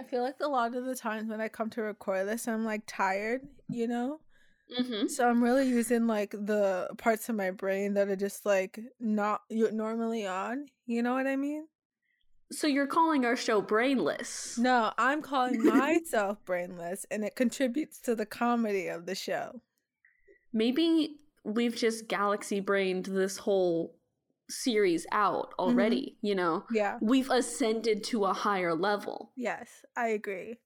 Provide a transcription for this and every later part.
I feel like a lot of the times when I come to record this, I'm like tired, you know? Mm-hmm. So I'm really using like the parts of my brain that are just like not normally on. You know what I mean? So you're calling our show brainless. No, I'm calling myself brainless, and it contributes to the comedy of the show. Maybe we've just galaxy brained this whole series out already, mm-hmm. you know? Yeah. We've ascended to a higher level. Yes, I agree.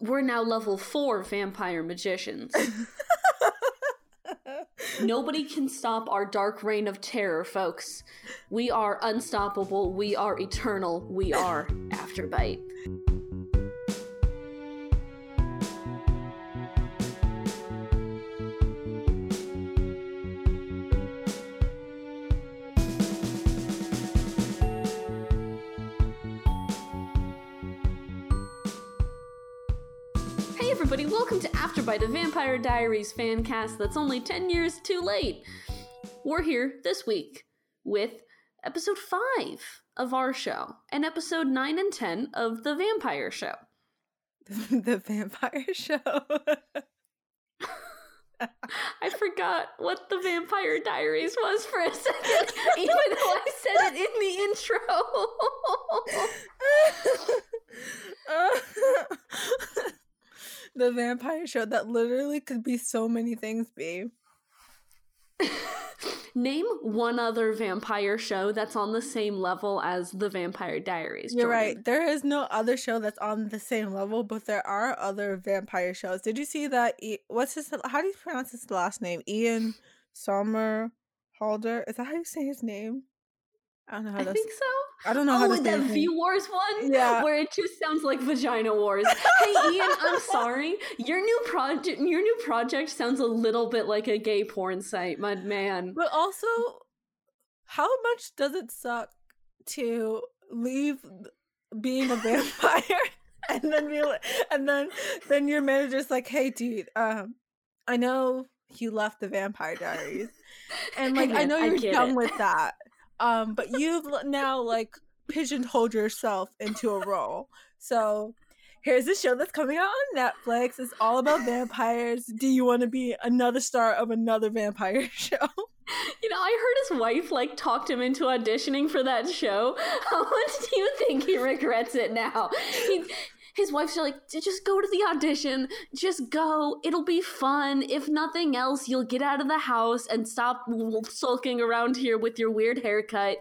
We're now level 4 vampire magicians. Nobody can stop our dark reign of terror, folks. We are unstoppable. We are eternal. We are Afterbite. Welcome to Afterbite, a Vampire Diaries fan cast that's only 10 years too late. We're here this week with episode 5 of our show and episode 9 and 10 of The Vampire Show. The Vampire Show? I forgot what The Vampire Diaries was for a second, even though I said it in the intro. The Vampire Show, that literally could be so many things, babe. Name one other vampire show that's on the same level as The Vampire Diaries. You're Jordan. Right. There is no other show that's on the same level, but there are other vampire shows. Did you see that? How do you pronounce his last name? Ian Somerhalder? Is that how you say his name? I don't know how to think so. I don't know how to say that V-Wars one? Yeah. Where it just sounds like Vagina Wars. Hey, Ian, I'm sorry. Your new project sounds a little bit like a gay porn site, my man. But also, how much does it suck to leave being a vampire and then your manager's like, hey, dude, I know you left The Vampire Diaries. And like, I know you're done with that. But you've now like pigeonholed yourself into a role. So here's a show that's coming out on Netflix. It's all about vampires. Do you want to be another star of another vampire show? You know, I heard his wife like talked him into auditioning for that show. How much do you think he regrets it now? His wife's like, just go to the audition. Just go. It'll be fun. If nothing else, you'll get out of the house and stop sulking around here with your weird haircut.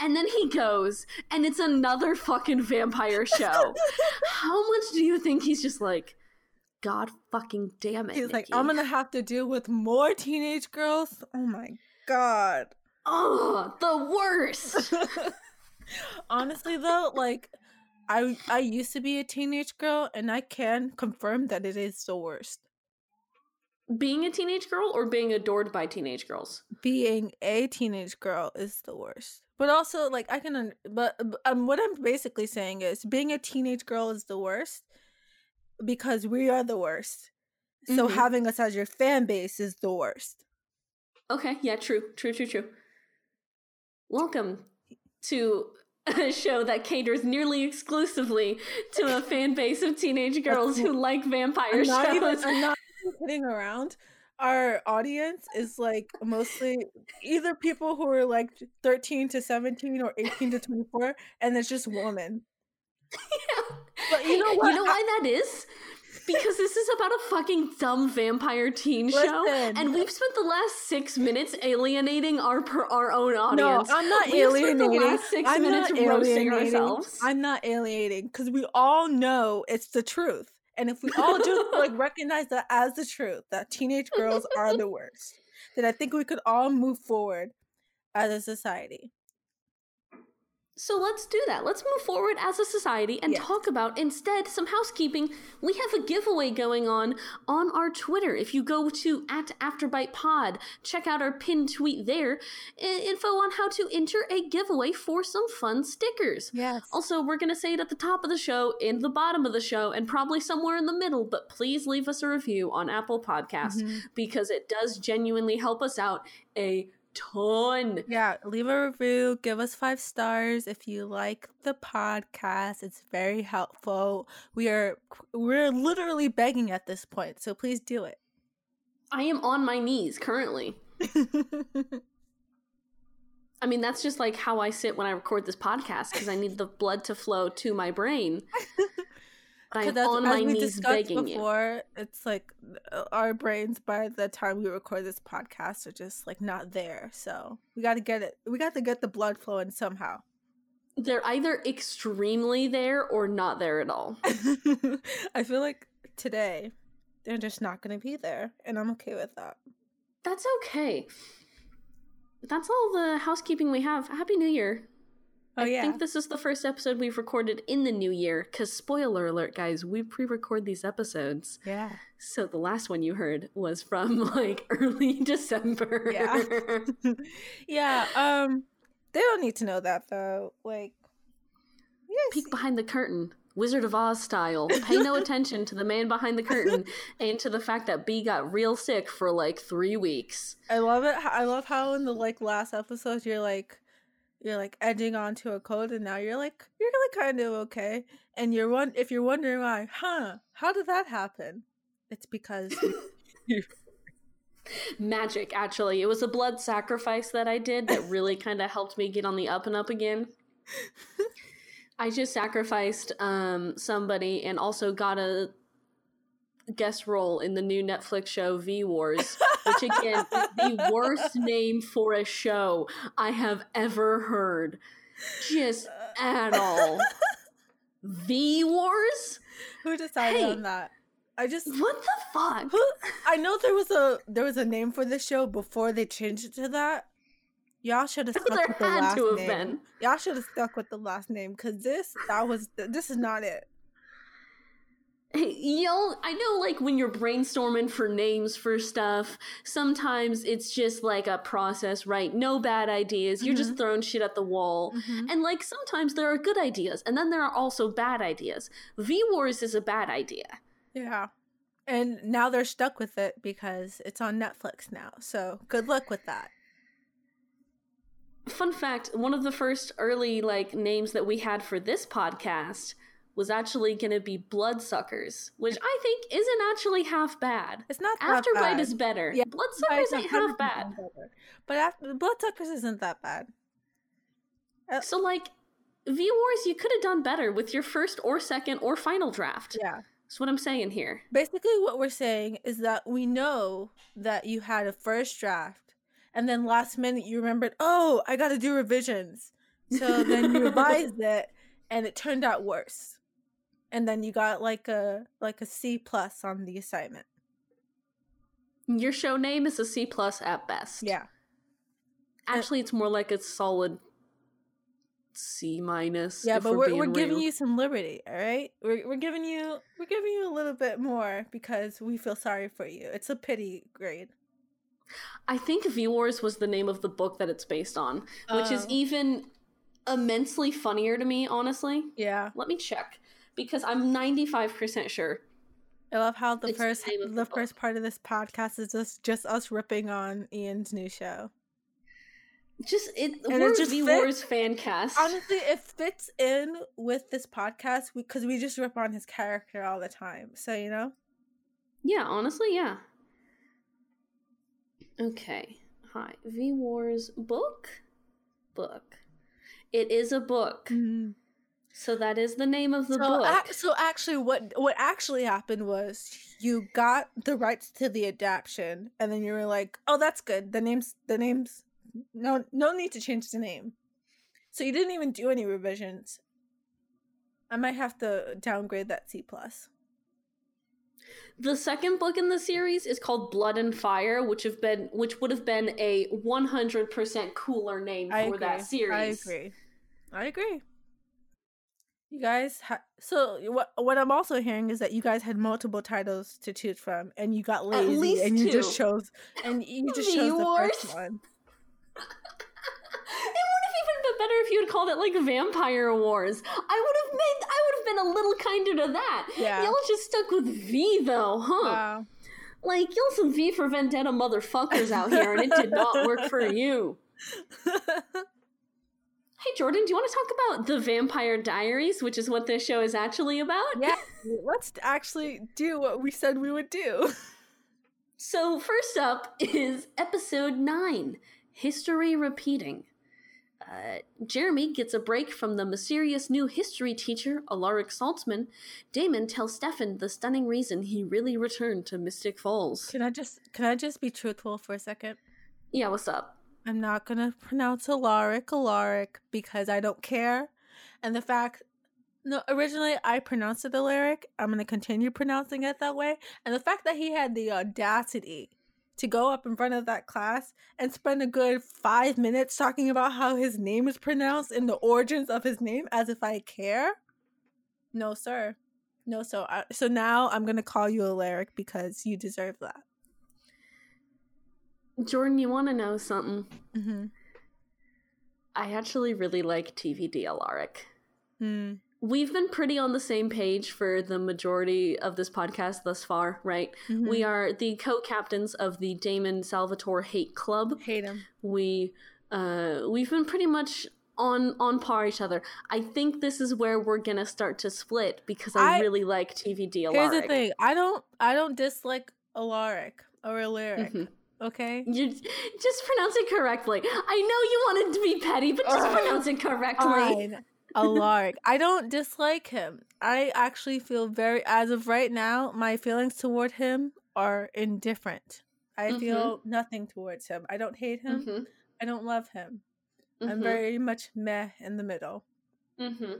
And then he goes, and it's another fucking vampire show. How much do you think he's just like, God fucking damn it, he's Nikki. Like, I'm going to have to deal with more teenage girls? Oh, my God. Oh, the worst. Honestly, though, like... I used to be a teenage girl, and I can confirm that it is the worst. Being a teenage girl or being adored by teenage girls? Being a teenage girl is the worst. But also, like, I can... But what I'm basically saying is being a teenage girl is the worst because we are the worst. Mm-hmm. So having us as your fan base is the worst. Okay, yeah, true. Welcome to... a show that caters nearly exclusively to a fan base of teenage girls who like vampire shows. I'm not even kidding around. Our audience is like mostly either people who are like 13 to 17 or 18 to 24, and it's just women. Yeah. But you know what? You know why that is? Because this is about a fucking dumb vampire teen show, and we've spent the last 6 minutes alienating our own audience. No, I'm not alienating. We've spent the last 6 minutes roasting ourselves. I'm not alienating, because we all know it's the truth. And if we all just like recognize that as the truth, that teenage girls are the worst, then I think we could all move forward as a society. So let's do that. Let's move forward as a society and talk about, instead, some housekeeping. We have a giveaway going on our Twitter. If you go to @AfterbitePod, check out our pinned tweet there. Info on how to enter a giveaway for some fun stickers. Yes. Also, we're going to say it at the top of the show, in the bottom of the show, and probably somewhere in the middle, but please leave us a review on Apple Podcasts because it does genuinely help us out a ton. Yeah, leave a review, give us 5 stars if you like the podcast. It's very helpful. We're literally begging at this point, so please do it. I am on my knees currently. I mean, that's just like how I sit when I record this podcast, because I need the blood to flow to my brain. I'm on my knees begging before, you. It's like our brains by the time we record this podcast are just like not there. So we got to get it. We got to get the blood flowing somehow. They're either extremely there or not there at all. I feel like today they're just not going to be there, and I'm okay with that. That's okay. That's all the housekeeping we have. Happy New Year. Oh, yeah. I think this is the first episode we've recorded in the new year, because spoiler alert, guys, we pre-record these episodes. Yeah. So the last one you heard was from, like, early December. Yeah. Yeah. They don't need to know that, though. Like, yes. Peek behind the curtain. Wizard of Oz style. Pay no attention to the man behind the curtain and to the fact that B got real sick for, like, 3 weeks. I love it. I love how in the, like, last episode you're like edging onto a cold, and now you're like kind of okay. And if you're wondering why, how did that happen? It's because magic. Actually, it was a blood sacrifice that I did that really kind of helped me get on the up and up again. I just sacrificed somebody and also got a guest role in the new Netflix show V Wars, which again is the worst name for a show I have ever heard, just at all. V Wars? Who decided on that? I just, what the fuck? I know there was a name for this show before they changed it to that. Y'all should have stuck with the last name. Y'all should have stuck with the last name, because this is not it. Hey, y'all, I know, like, when you're brainstorming for names for stuff, sometimes it's just, like, a process, right? No bad ideas. Mm-hmm. You're just throwing shit at the wall. Mm-hmm. And, like, sometimes there are good ideas, and then there are also bad ideas. V-Wars is a bad idea. Yeah. And now they're stuck with it because it's on Netflix now. So good luck with that. Fun fact, one of the first early, like, names that we had for this podcast was actually going to be Bloodsuckers, which I think isn't actually half bad. It's not that bad. Afterbite is better. Yeah, Bloodsuckers ain't half bad. But Bloodsuckers isn't that bad. So, like, V-Wars, you could have done better with your first or second or final draft. Yeah. That's what I'm saying here. Basically, what we're saying is that we know that you had a first draft, and then last minute you remembered, oh, I got to do revisions. So then you revised it, and it turned out worse. And then you got like a C+ on the assignment. Your show name is a C+ at best. Yeah. Actually, it's more like a solid C-. Yeah, but we're giving you some liberty, all right? We're giving you a little bit more because we feel sorry for you. It's a pity grade. I think V-Wars was the name of the book that it's based on, which is even immensely funnier to me, honestly. Yeah. Let me check, because I'm 95% sure. I love how the first part of this podcast is just us ripping on Ian's new show. We're just V-Wars fan cast. Honestly, it fits in with this podcast because we just rip on his character all the time. So, you know? Yeah, honestly, yeah. Okay. Hi. V-Wars book. It is a book. Mm-hmm. So that is the name of the book. So actually, what actually happened was you got the rights to the adaptation, and then you were like, "Oh, that's good. The name's no need to change the name." So you didn't even do any revisions. I might have to downgrade that C+. The second book in the series is called Blood and Fire, which would have been a 100% cooler name for that series. I agree. You guys, so what I'm also hearing is that you guys had multiple titles to choose from, and you got lazy and you just chose the first one. It would have even been better if you had called it like Vampire Wars. I would have been a little kinder to that. Yeah. Y'all just stuck with V though, huh? Wow. Like, y'all some V for Vendetta motherfuckers out here, and it did not work for you. Hey, Jordan, do you want to talk about The Vampire Diaries, which is what this show is actually about? Yeah, let's actually do what we said we would do. So first up is episode 9, History Repeating. Jeremy gets a break from the mysterious new history teacher, Alaric Saltzman. Damon tells Stefan the stunning reason he really returned to Mystic Falls. Can I just be truthful for a second? Yeah, what's up? I'm not going to pronounce Alaric because I don't care. And the fact... No, originally I pronounced it Alaric. I'm going to continue pronouncing it that way. And the fact that he had the audacity to go up in front of that class and spend a good 5 minutes talking about how his name is pronounced and the origins of his name as if I care. No, sir. No, sir. So now I'm going to call you Alaric because you deserve that. Jordan, you want to know something? Mm-hmm. I actually really like TVD Alaric. Mm. We've been pretty on the same page for the majority of this podcast thus far, right? Mm-hmm. We are the co-captains of the Damon Salvatore Hate Club. Hate him. We've been pretty much on par each other. I think this is where we're gonna start to split because I really like TVD Alaric. Here's the thing: I don't dislike Alaric or Alaric. Mm-hmm. Okay? You just pronounce it correctly. I know you wanted to be petty, but just pronounce it correctly. Fine. Alaric. I don't dislike him. I actually feel as of right now, my feelings toward him are indifferent. I mm-hmm. feel nothing towards him. I don't hate him. Mm-hmm. I don't love him. Mm-hmm. I'm very much meh in the middle. Mm-hmm.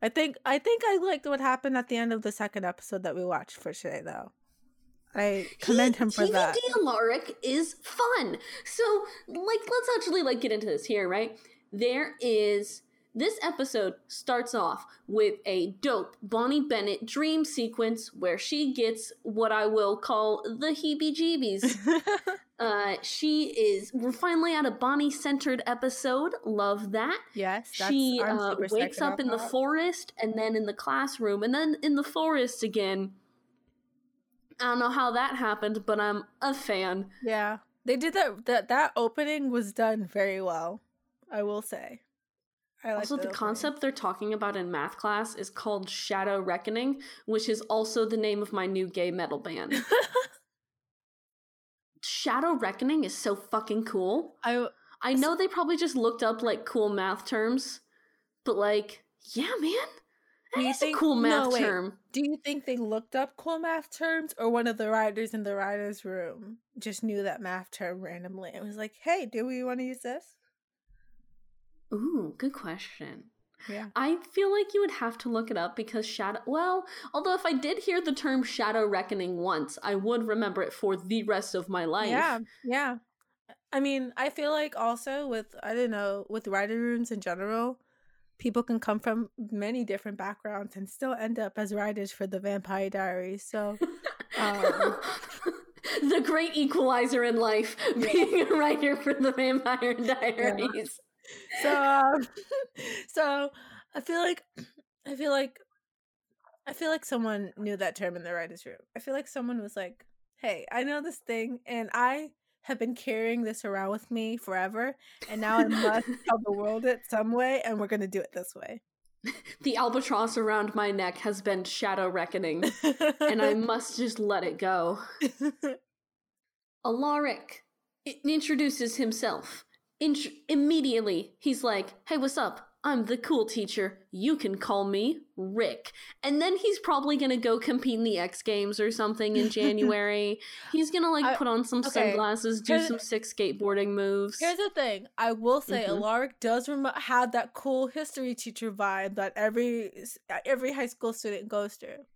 I think I liked what happened at the end of the second episode that we watched for today, though. I commend him for that. TVD Alaric is fun. So, let's actually get into this here, right? This episode starts off with a dope Bonnie Bennett dream sequence where she gets what I will call the heebie-jeebies. We're finally at a Bonnie-centered episode. Love that. Yes. She wakes up in the forest and then in the classroom and then in the forest again. I don't know how that happened, but I'm a fan. Yeah. They did that opening was done very well, I will say. I like also, the concept they're talking about in math class is called Shadow Reckoning, which is also the name of my new gay metal band. Shadow Reckoning is so fucking cool. I know they probably just looked up, cool math terms, but, yeah, man. It's a cool math term. Do you think they looked up cool math terms, or one of the writers in the writer's room just knew that math term randomly and was like, hey, do we want to use this? Ooh, good question. Yeah. I feel like you would have to look it up because although if I did hear the term shadow reckoning once, I would remember it for the rest of my life. Yeah. I mean, I feel like also with writer rooms in general, people can come from many different backgrounds and still end up as writers for The Vampire Diaries. So, the great equalizer in life, being a writer for The Vampire Diaries. Yeah. So I feel like someone knew that term in the writer's room. I feel like someone was like, "Hey, I know this thing, and I have been carrying this around with me forever, and now I must tell the world it some way, and we're going to do it this way. The albatross around my neck has been shadow reckoning, and I must just let it go." Alaric introduces himself. Immediately, he's like, "Hey, what's up? I'm the cool teacher. You can call me Rick." And then he's probably going to go compete in the X Games or something in January. He's going to put on some sunglasses, do some sick skateboarding moves. Here's the thing. I will say Alaric does have that cool history teacher vibe that every high school student goes through.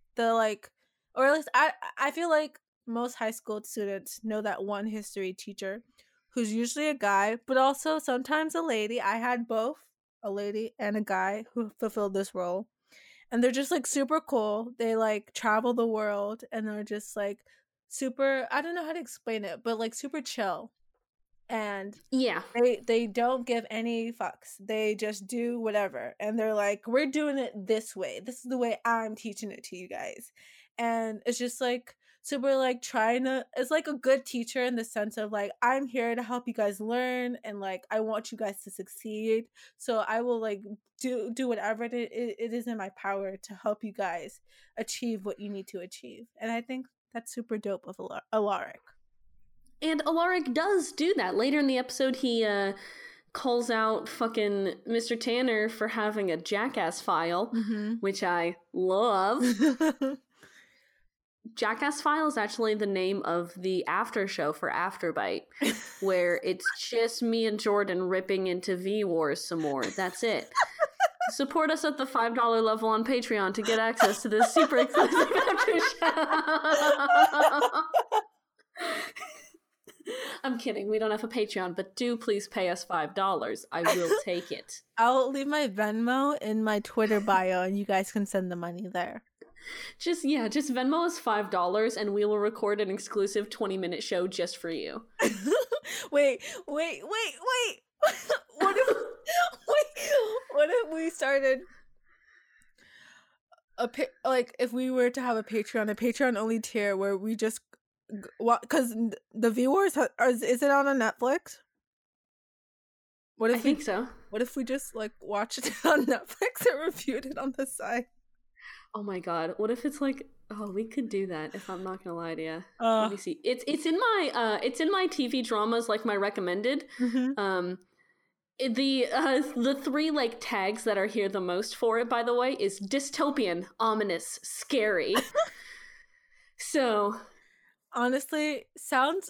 Or at least I feel like most high school students know that one history teacher who's usually a guy, but also sometimes a lady. I had both. A lady and a guy who fulfilled this role, and they're just super cool. They travel the world and they're just super, I don't know how to explain it, but super chill, and they don't give any fucks. They just do whatever, and they're we're doing it this way. This is the way I'm teaching it to you guys. And it's just super like trying to, it's like a good teacher in the sense of like, I'm here to help you guys learn and like I want you guys to succeed, so I will like do whatever it is in my power to help you guys achieve what you need to achieve. And I think that's super dope of Alaric. And Alaric does do that later in the episode. He calls out fucking Mr. Tanner for having a Jackass file, mm-hmm. which I love. Jackass File is actually the name of the after show for Afterbite, where it's just me and Jordan ripping into V-Wars some more. That's it. Support us at the $5 level on Patreon to get access to this super exclusive after show. I'm kidding. We don't have a Patreon, but do please pay us $5. I will take it. I'll leave my Venmo in my Twitter bio, and you guys can send the money there. Just Venmo us $5, and we will record an exclusive 20-minute show just for you. Wait. What if we started if we were to have a Patreon only tier where we just. Because the viewers is it on Netflix? What if think so? What if we just like watched it on Netflix and reviewed it on the side? Oh my god! What if it's like? Oh, we could do that. If I'm not gonna lie to you, let me see. It's in my TV dramas, like my recommended. Mm-hmm. The three like tags that are here the most for it, by the way, is dystopian, ominous, scary. So. Honestly, sounds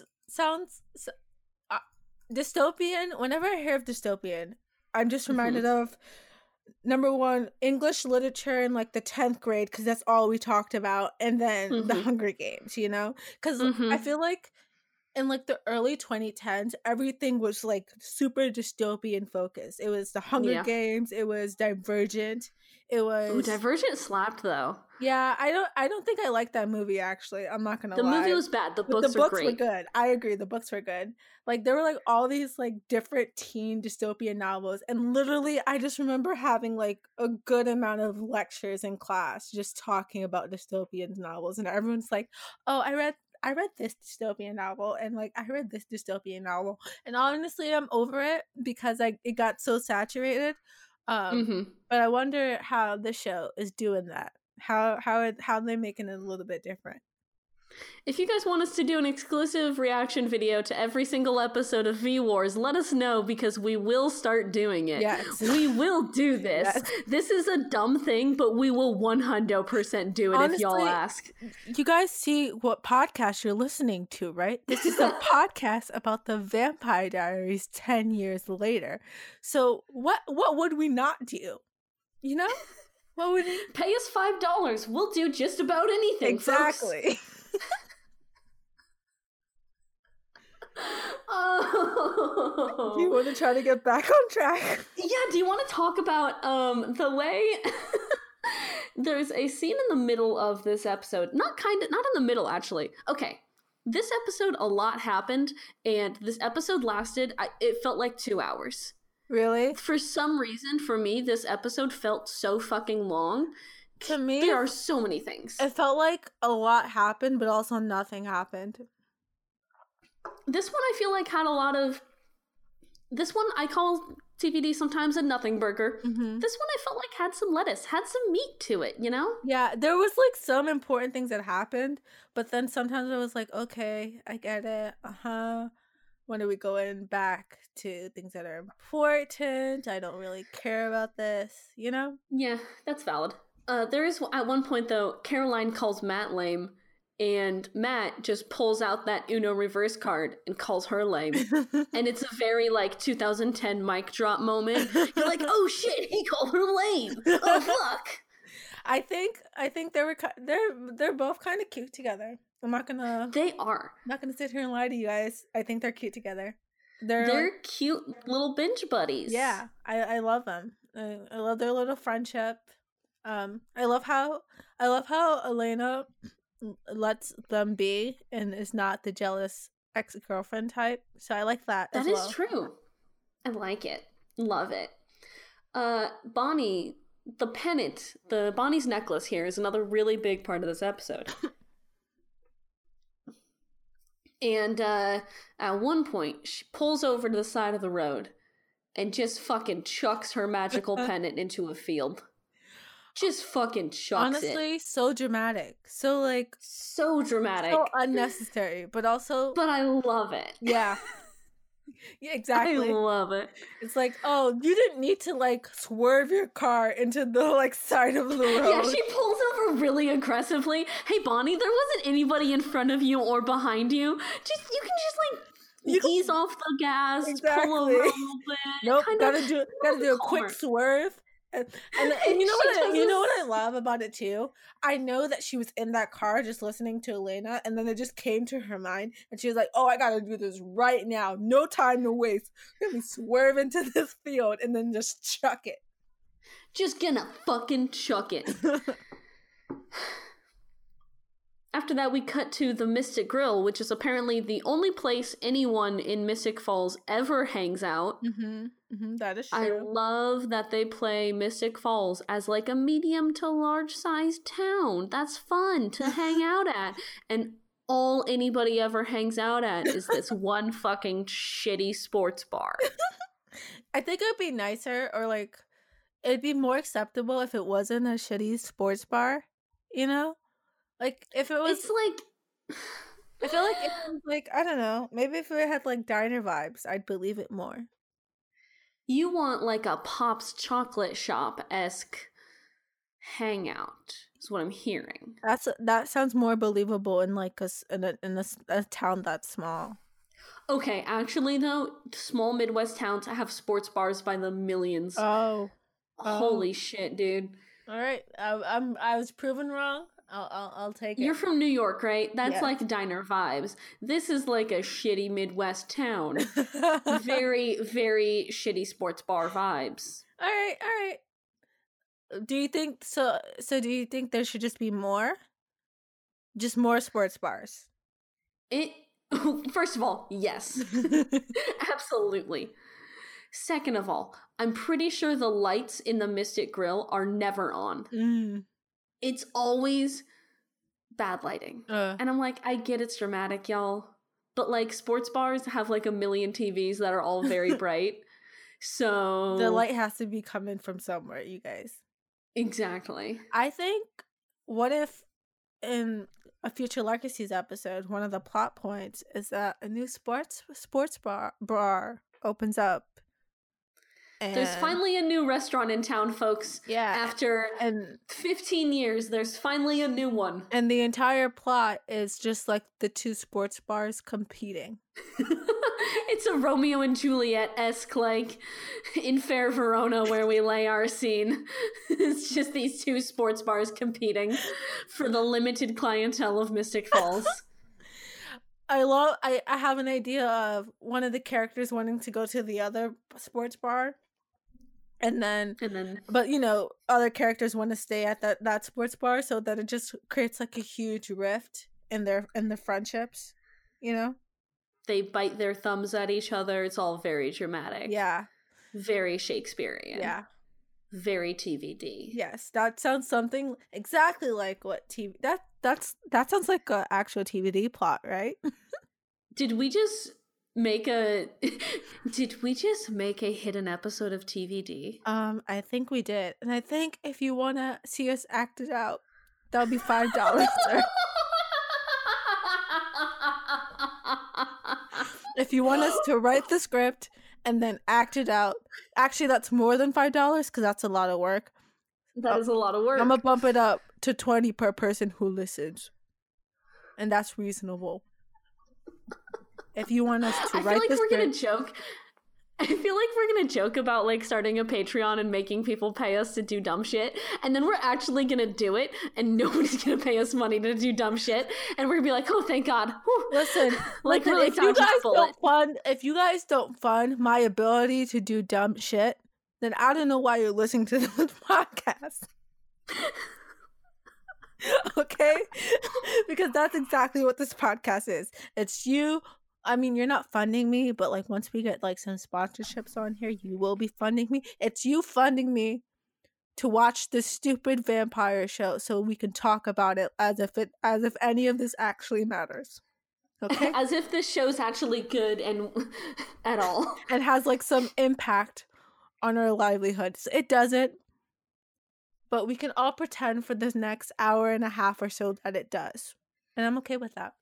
dystopian. Whenever I hear of dystopian, I'm just reminded mm-hmm. of, number one, English literature in like the 10th grade, because that's all we talked about, and then mm-hmm. the Hunger Games, you know? Because mm-hmm. I feel like in like the early 2010s, everything was like super dystopian focused. It was the Hunger Games, it was Divergent, it was... Ooh, Divergent slapped though. Yeah, I don't think I liked that movie, actually. I'm not gonna lie. The movie was bad. The books were good. I agree. The books were good. Like, there were, like, all these, like, different teen dystopian novels. And literally, I just remember having, like, a good amount of lectures in class just talking about dystopian novels. And everyone's like, oh, I read this dystopian novel. And, like, I read this dystopian novel. And honestly, I'm over it because it got so saturated. Mm-hmm. But I wonder how the show is doing that. How they making it a little bit different. If you guys want us to do an exclusive reaction video to every single episode of V-Wars, let us know, because we will start doing it. Yes. We will do this. Yes. This is a dumb thing, but we will 100% do it. Honestly, if y'all ask. You guys see what podcast you're listening to, right? This is a podcast about the Vampire Diaries 10 years later. So what would we not do? You know? What would you pay us $5? We'll do just about anything. Exactly. Oh. Do you want to try to get back on track? Yeah. Do you want to talk about the way? There's a scene in the middle of this episode. Not in the middle, actually. Okay. This episode, a lot happened, and this episode lasted. It felt like 2 hours. Really? For some reason, for me, this episode felt so fucking long. To me, there are so many things. It felt like a lot happened, but also nothing happened. This one I feel like had a lot of... This one I call TVD sometimes a nothing burger. Mm-hmm. This one I felt like had some lettuce, had some meat to it, you know? Yeah, there was like some important things that happened, but then sometimes I was like, okay, I get it, uh-huh. When are we going back to things that are important? I don't really care about this, you know? Yeah, that's valid. There is, at one point, though, Caroline calls Matt lame, and Matt just pulls out that Uno reverse card and calls her lame. And it's a very, like, 2010 mic drop moment. You're like, oh, shit, he called her lame. Oh, fuck. I think they're both kind of cute together. I'm not gonna sit here and lie to you guys. I think they're cute together. They're like, cute little binge buddies. Yeah, I love them. I love their little friendship. I love how Elena lets them be and is not the jealous ex-girlfriend type. So I like that. That is true. I like it. Love it. Bonnie, the pendant, Bonnie's necklace here is another really big part of this episode. And at one point, she pulls over to the side of the road and just fucking chucks her magical pendant into a field. Just fucking chucks it. Honestly, so dramatic. So, like... so dramatic. So unnecessary, but also... but I love it. Yeah. Yeah, exactly. I love it. It's like, oh, you didn't need to, like, swerve your car into the, like, side of the road. Yeah, she pulls over really aggressively. Hey, Bonnie, there wasn't anybody in front of you or behind you. Just, you can just, like... you ease off the gas, exactly. Pull over a little bit. Nope, gotta do a quick swerve. And you know what I love about it too? I know that she was in that car just listening to Elena, and then it just came to her mind, and she was like, "Oh, I gotta do this right now. No time to waste. Let me swerve into this field and then just chuck it. Just gonna fucking chuck it." After that, we cut to the Mystic Grill, which is apparently the only place anyone in Mystic Falls ever hangs out. Mm-hmm. Mm-hmm. That is true. I love that they play Mystic Falls as like a medium to large size town. That's fun to hang out at. And all anybody ever hangs out at is this one fucking shitty sports bar. I think it would be nicer, or like, it'd be more acceptable if it wasn't a shitty sports bar, you know? Like, if it was... it's like... I feel like if it was like, I don't know, maybe if it had, like, diner vibes, I'd believe it more. You want, like, a Pop's Chocolate Shop-esque hangout, is what I'm hearing. That sounds more believable in, like, a town that small. Okay, actually, though, small Midwest towns have sports bars by the millions. Oh. Holy shit, dude. All right, I was proven wrong. I'll take it. You're from New York, right? That's like diner vibes. This is like a shitty Midwest town. Very, very shitty sports bar vibes. All right. Do you think there should just be more? Just more sports bars? First of all, yes. Absolutely. Second of all, I'm pretty sure the lights in the Mystic Grill are never on. Mm. It's always bad lighting. And I'm like, I get it's dramatic, y'all. But, like, sports bars have, like, a million TVs that are all very bright. So... the light has to be coming from somewhere, you guys. Exactly. I think, what if in a future Larkacy's episode, one of the plot points is that a new sports bar opens up. There's finally a new restaurant in town, folks. Yeah. After 15 years, there's finally a new one. And the entire plot is just like the two sports bars competing. It's a Romeo and Juliet-esque, like, in Fair Verona where we lay our scene. It's just these two sports bars competing for the limited clientele of Mystic Falls. I have an idea of one of the characters wanting to go to the other sports bar. And then, but you know, other characters want to stay at that sports bar, so that it just creates like a huge rift in their friendships, you know? They bite their thumbs at each other. It's all very dramatic. Yeah. Very Shakespearean. Yeah. Very TVD. Yes, that sounds something exactly like what that sounds like an actual TVD plot, right? Did we just make a hidden episode of TVD? I think we did. And I think if you want to see us act it out, that'll be $5. If you want us to write the script and then act it out, actually, that's more than $5 because that's a lot of work. That is a lot of work. I'm going to bump it up to $20 per person who listens. And that's reasonable. If you want us to write this script. I feel like we're going to joke about, like, starting a Patreon and making people pay us to do dumb shit. And then we're actually going to do it. And nobody's going to pay us money to do dumb shit. And we're going to be like, oh, thank God. Whew. Listen, like, really, if you guys don't fund my ability to do dumb shit, then I don't know why you're listening to this podcast. Okay? Because that's exactly what this podcast is. It's you... I mean, you're not funding me, but, like, once we get, like, some sponsorships on here, you will be funding me. It's you funding me to watch this stupid vampire show so we can talk about it as if any of this actually matters. Okay? As if this show's actually good and at all. And has like some impact on our livelihoods. It doesn't. But we can all pretend for this next hour and a half or so that it does. And I'm okay with that.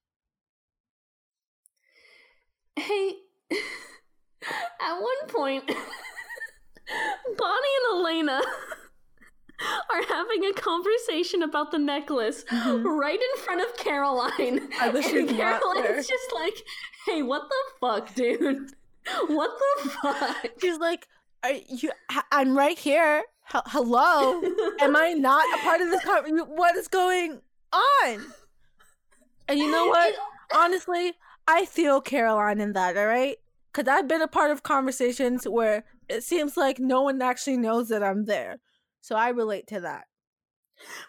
Hey, at one point, Bonnie and Elena are having a conversation about the necklace right in front of Caroline. I wish and Caroline's just like, hey, what the fuck, dude? What the fuck? She's like, are you? I'm right here. Hello? Am I not a part of this conversation? What is going on? And you know what? Honestly, I feel Caroline in that, all right? Because I've been a part of conversations where it seems like no one actually knows that I'm there. So I relate to that.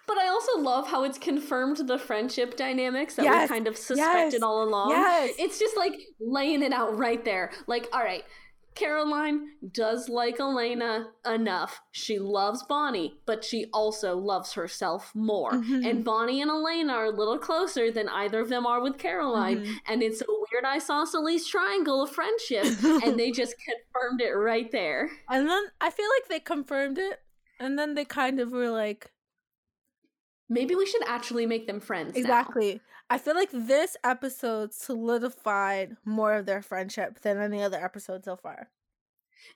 But I also love how it's confirmed the friendship dynamics that we kind of suspected all along. Yes. It's just like laying it out right there. Like, all right, Caroline does like Elena enough. She loves Bonnie, but she also loves herself more. And Bonnie and Elena are a little closer than either of them are with Caroline. And it's a weird isosceles triangle of friendship. And they just confirmed it right there. And then I feel like they confirmed it. And then they kind of were like, maybe we should actually make them friends. Exactly. Now. I feel like this episode solidified more of their friendship than any other episode so far.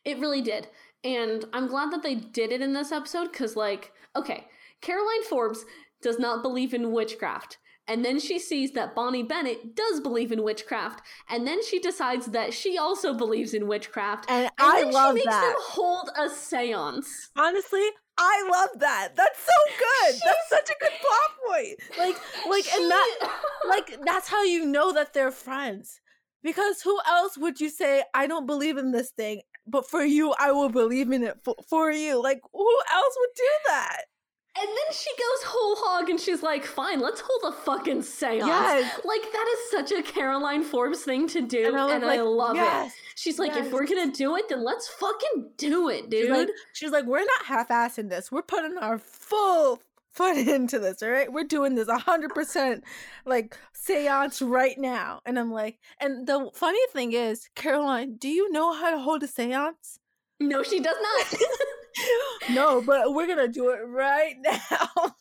It really did. And I'm glad that they did it in this episode because, like, okay, Caroline Forbes does not believe in witchcraft. And then she sees that Bonnie Bennett does believe in witchcraft. And then she decides that she also believes in witchcraft. And I love that. And then she makes them hold a seance. Honestly, I love that. That's so good. That's such a good plot point. That's how you know that they're friends. Because who else would you say, I don't believe in this thing, but for you, I will believe in it for you. Like, who else would do that? And then she goes whole hog and she's like, fine, let's hold a fucking seance. Yes. Like, that is such a Caroline Forbes thing to do, and I love it. She's like, if we're going to do it, then let's fucking do it, dude. She's like, we're not half-assing this. We're putting our full foot into this, all right? We're doing this 100%, like, seance right now. And I'm like, and the funny thing is, Caroline, do you know how to hold a seance? No, she does not. No, but we're gonna do it right now.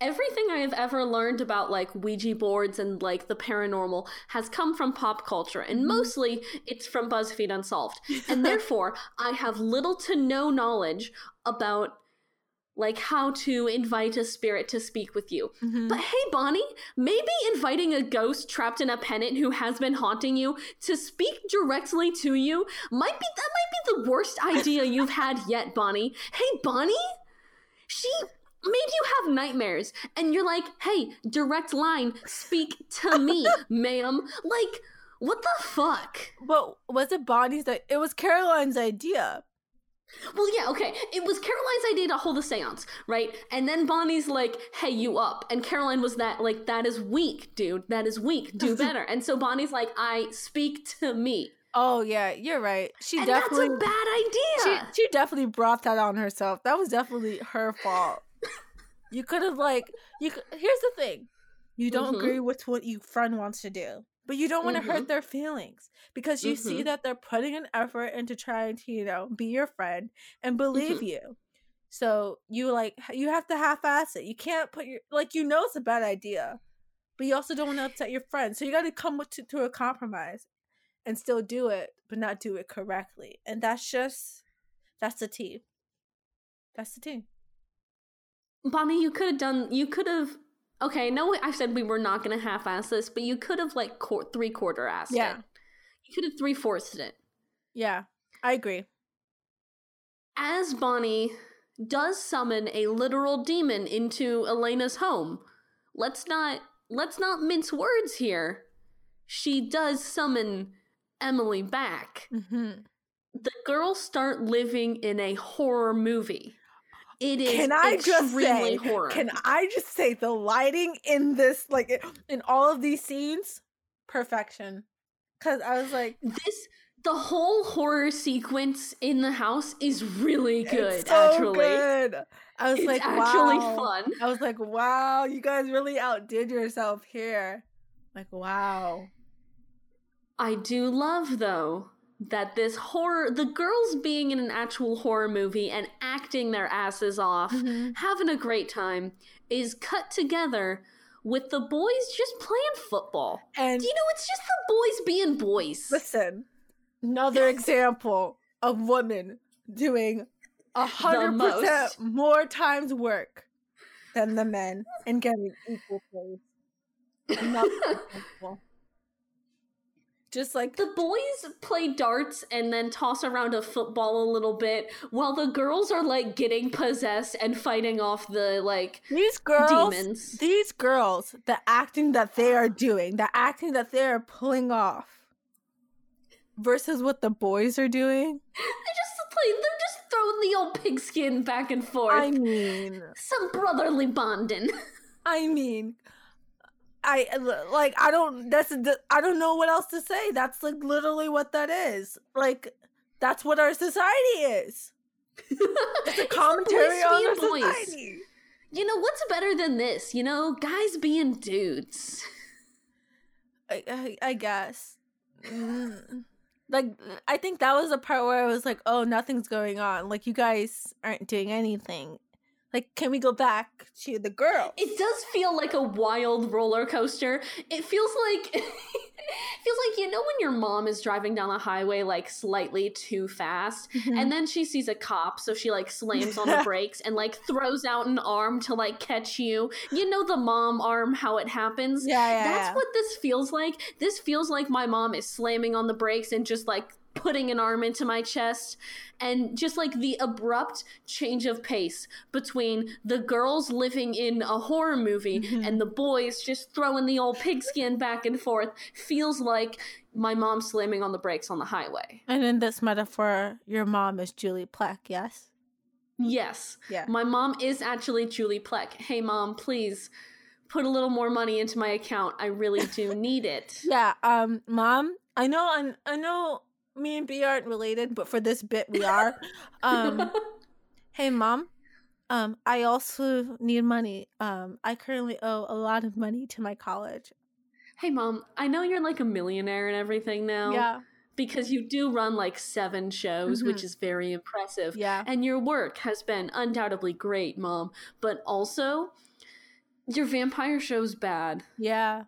Everything I have ever learned about, like, Ouija boards and, like, the paranormal has come from pop culture, and mostly it's from BuzzFeed Unsolved. And therefore, I have little to no knowledge about, like, how to invite a spirit to speak with you. But hey, Bonnie, maybe inviting a ghost trapped in a pennant who has been haunting you to speak directly to you might be the worst idea you've had yet, Bonnie. Hey, Bonnie, she made you have nightmares, and you're like, hey, direct line, speak to me, ma'am. Like, what the fuck? But was it Bonnie's? It was Caroline's idea. Well, yeah, okay. It was Caroline's idea to hold a seance, right? And then Bonnie's like, hey, you up. And Caroline was that is weak, dude. That is weak. Do better. And so Bonnie's like, I speak to me. Oh, yeah, you're right. That's a bad idea. She definitely brought that on herself. That was definitely her fault. You could have, here's the thing. You don't agree with what your friend wants to do. But you don't want to hurt their feelings because you see that they're putting an effort into trying to, be your friend and believe you. So you have to half-ass it. You can't put your, it's a bad idea, but you also don't want to upset your friend. So you got to come to a compromise and still do it, but not do it correctly. And that's the tea. That's the tea. Bonnie, okay, no, I said we were not going to half-ass this, but you could have, three-quarter-assed it. You could have three-fourths it. Yeah, I agree. As Bonnie does summon a literal demon into Elena's home, let's not mince words here. She does summon Emily back. The girls start living in a horror movie. It is extremely horror. Can I just say the lighting in this, in all of these scenes, perfection. Because I was like... This The whole horror sequence in the house is really good. It's so actually good. I was like, wow, fun. I was like, wow, you guys really outdid yourself here. Like, wow. I do love, though, that this horror, the girls being in an actual horror movie and acting their asses off, mm-hmm. having a great time, is cut together with the boys just playing football. And you know, it's just the boys being boys. Listen, another example of women doing 100% more times work than the men and getting equal plays. Just like the boys play darts and then toss around a football a little bit while the girls are like getting possessed and fighting off the like demons. These girls, the acting that they are doing, the acting that they are pulling off versus what the boys are doing. They're just throwing the old pigskin back and forth. I mean, some brotherly bonding. I mean, I don't know what else to say. That's like literally what that is. Like, that's what our society is. It's a commentary on our society. You know, what's better than this? You know, guys being dudes. I guess. Like, I think that was the part where I was like, oh, nothing's going on. Like, you guys aren't doing anything. Like, can we go back to the girl? It does feel like a wild roller coaster. It feels like, you know, when your mom is driving down the highway, like, slightly too fast, mm-hmm. and then she sees a cop, so she, like, slams on the brakes and, like, throws out an arm to, like, catch you. You know the mom arm, how it happens? Yeah. That's what this feels like. This feels like my mom is slamming on the brakes and just, like, putting an arm into my chest, and just like the abrupt change of pace between the girls living in a horror movie mm-hmm. and the boys just throwing the old pigskin back and forth feels like my mom slamming on the brakes on the highway. And in this metaphor, your mom is Julie Plec, yes? Yes. Yeah. My mom is actually Julie Plec. Hey, mom, please put a little more money into my account. I really do need it. Yeah, mom, I know. Me and B aren't related, but for this bit we are. Hey, mom. I also need money. I currently owe a lot of money to my college. Hey, mom. I know you're like a millionaire and everything now. Yeah. Because you do run like 7 shows, mm-hmm. which is very impressive. Yeah. And your work has been undoubtedly great, mom. But also, your vampire show's bad. Yeah.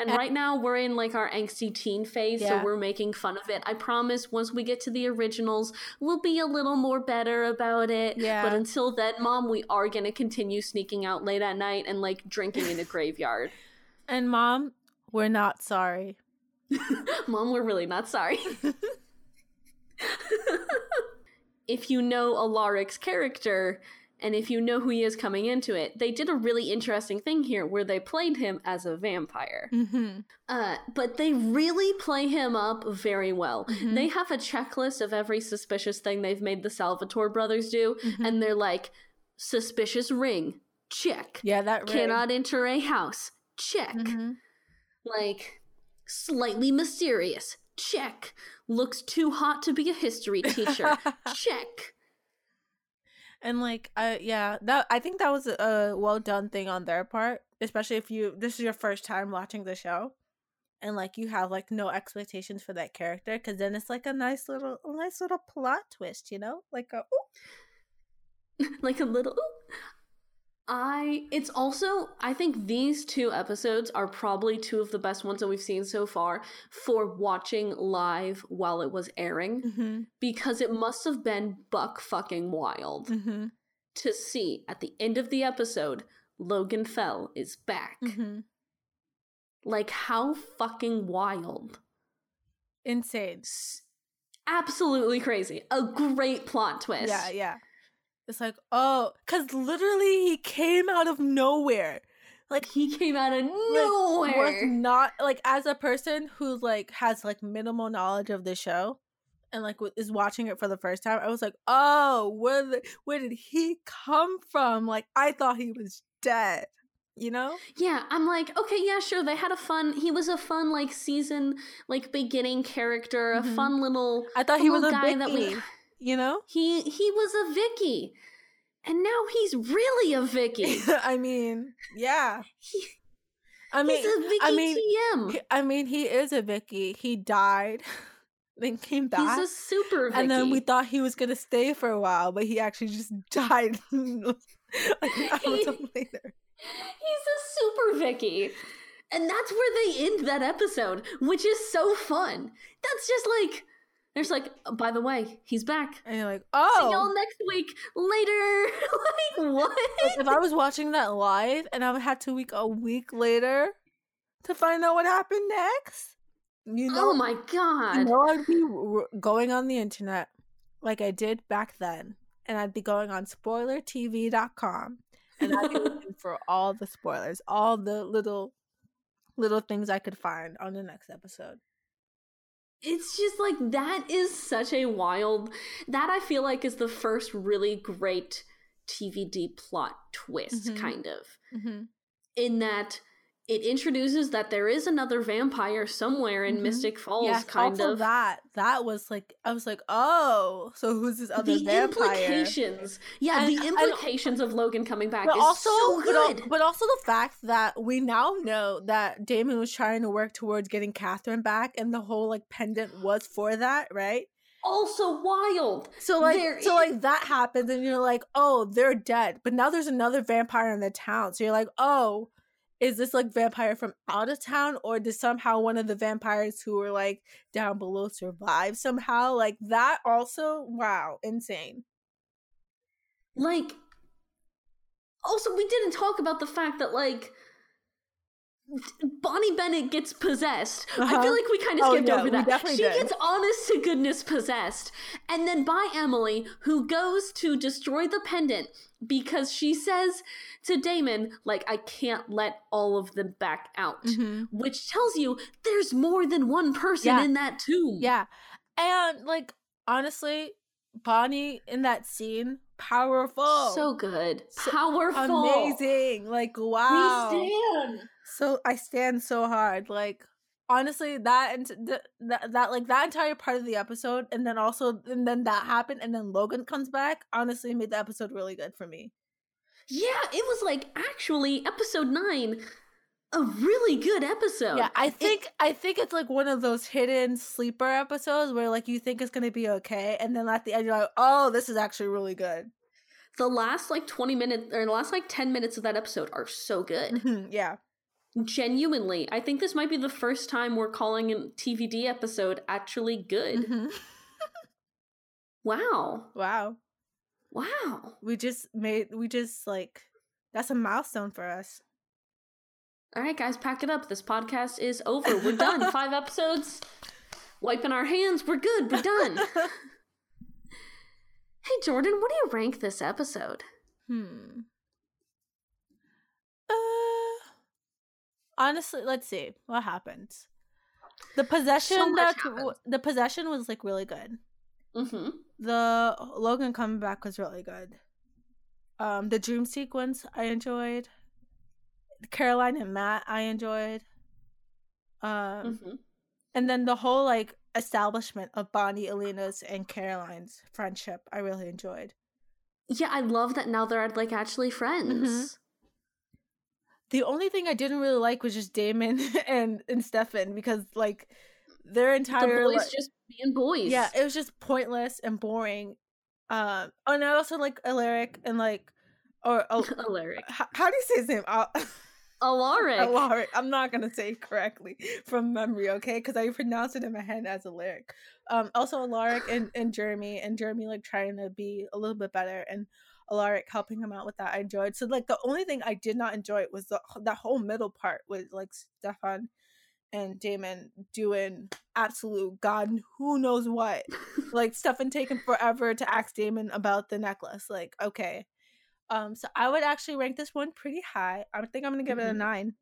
And right now, we're in, like, our angsty teen phase, yeah. so we're making fun of it. I promise, once we get to the originals, we'll be a little more better about it. Yeah. But until then, Mom, we are going to continue sneaking out late at night and, like, drinking in a graveyard. And, Mom, we're not sorry. Mom, we're really not sorry. If you know Alaric's character... and if you know who he is coming into it, they did a really interesting thing here where they played him as a vampire. Mm-hmm. But they really play him up very well. Mm-hmm. They have a checklist of every suspicious thing they've made the Salvatore brothers do. Mm-hmm. And they're like, suspicious ring, check. Yeah, that ring. Cannot enter a house, check. Mm-hmm. Like, slightly mysterious, check. Looks too hot to be a history teacher, check. And like, I think that was a well done thing on their part, especially if this is your first time watching the show, and like you have like no expectations for that character, because then it's like a nice little plot twist, you know, like a ooh. Like a little. Ooh. It's also, I think these 2 episodes are probably 2 of the best ones that we've seen so far for watching live while it was airing, mm-hmm. because it must have been buck fucking wild mm-hmm. to see at the end of the episode, Logan Fell is back. Mm-hmm. Like, how fucking wild. Insane. Absolutely crazy. A great plot twist. Yeah, yeah. It's like, oh, because literally he came out of nowhere. Like, he came out of nowhere. Was not, like, as a person who, like, has, like, minimal knowledge of the show and, like, is watching it for the first time, I was like, oh, where did he come from? Like, I thought he was dead. you know? Yeah, I'm like, okay, yeah, sure, they had a fun, he was a fun, like, season, like, beginning character, a fun little guy. I thought he was a Vicky, that we, you know? He was a Vicky. And now he's really a Vicky. I mean, yeah. He's a Vicky TM. He is a Vicky. He died, then came back. He's a super Vicky. And then we thought he was going to stay for a while, but he actually just died like an hour later. He's a super Vicky. And that's where they end that episode, which is so fun. That's just like... There's like, oh, by the way, he's back. And you're like, oh. See y'all next week. Later. Like, what? If I was watching that live and I would have to wait a week later to find out what happened next, you know? Oh, my God. You know, I'd be going on the internet like I did back then. And I'd be going on spoilertv.com. And I'd be looking for all the spoilers, all the little things I could find on the next episode. It's just like, that is such a wild, that I feel like is the first really great TVD plot twist, kind of. Mm-hmm. In that it introduces that there is another vampire somewhere in Mystic Falls, kind of. That was like, I was like, oh, so who's this other vampire? Implications. Yeah, and the implications of Logan coming back is so good. But also the fact that we now know that Damon was trying to work towards getting Catherine back, and the whole like pendant was for that, right? Also wild. So that happens, and you're like, oh, they're dead. But now there's another vampire in the town, so you're like, oh. Is this, like, vampire from out of town, or does somehow one of the vampires who were, like, down below survive somehow? Like, that also, wow, insane. Like, also, we didn't talk about the fact that, like, Bonnie Bennett gets possessed. I feel like we kind of skipped over that. She gets honest to goodness possessed. And then by Emily, who goes to destroy the pendant because she says to Damon, like, I can't let all of them back out. Mm-hmm. Which tells you there's more than one person in that tomb. Yeah. And, like, honestly, Bonnie in that scene, powerful. So good. Powerful. Amazing. Like, wow. We stand. So I stand so hard. Like, honestly, that entire part of the episode, and then that happened, and then Logan comes back, honestly made the episode really good for me. Yeah, it was like, actually, episode 9, a really good episode. Yeah, I think it's like one of those hidden sleeper episodes where like you think it's gonna be okay, and then at the end you're like, oh, this is actually really good. The last like 20 minutes or the last like 10 minutes of that episode are so good. Mm-hmm, yeah. Genuinely, I think this might be the first time we're calling a TVD episode actually good. Mm-hmm. Wow. We just that's a milestone for us. All right, guys, pack it up. This podcast is over. We're done. 5 episodes. Wiping our hands. We're good. We're done. Hey, Jordan, what do you rank this episode? Honestly, let's see what happens. The possession was like really good. Mm-hmm. The Logan coming back was really good. The dream sequence I enjoyed. Caroline and Matt I enjoyed. And then the whole like establishment of Bonnie, Elena's, and Caroline's friendship I really enjoyed. Yeah, I love that now they're like actually friends. Mm-hmm. The only thing I didn't really like was just Damon and Stefan, because, like, their entire... The boys just being boys. Yeah, it was just pointless and boring. And I also like Alaric and, like... Alaric. How do you say his name? Alaric. I'm not going to say it correctly from memory, okay? Because I pronounced it in my head as Alaric. Also, Alaric and Jeremy. And Jeremy, like, trying to be a little bit better. And... Alaric helping him out with that I enjoyed. So like the only thing I did not enjoy was that whole middle part with like Stefan and Damon doing absolute god who knows what. Like Stefan taking forever to ask Damon about the necklace. Like, okay. So I would actually rank this one pretty high. I think I'm gonna give it a 9.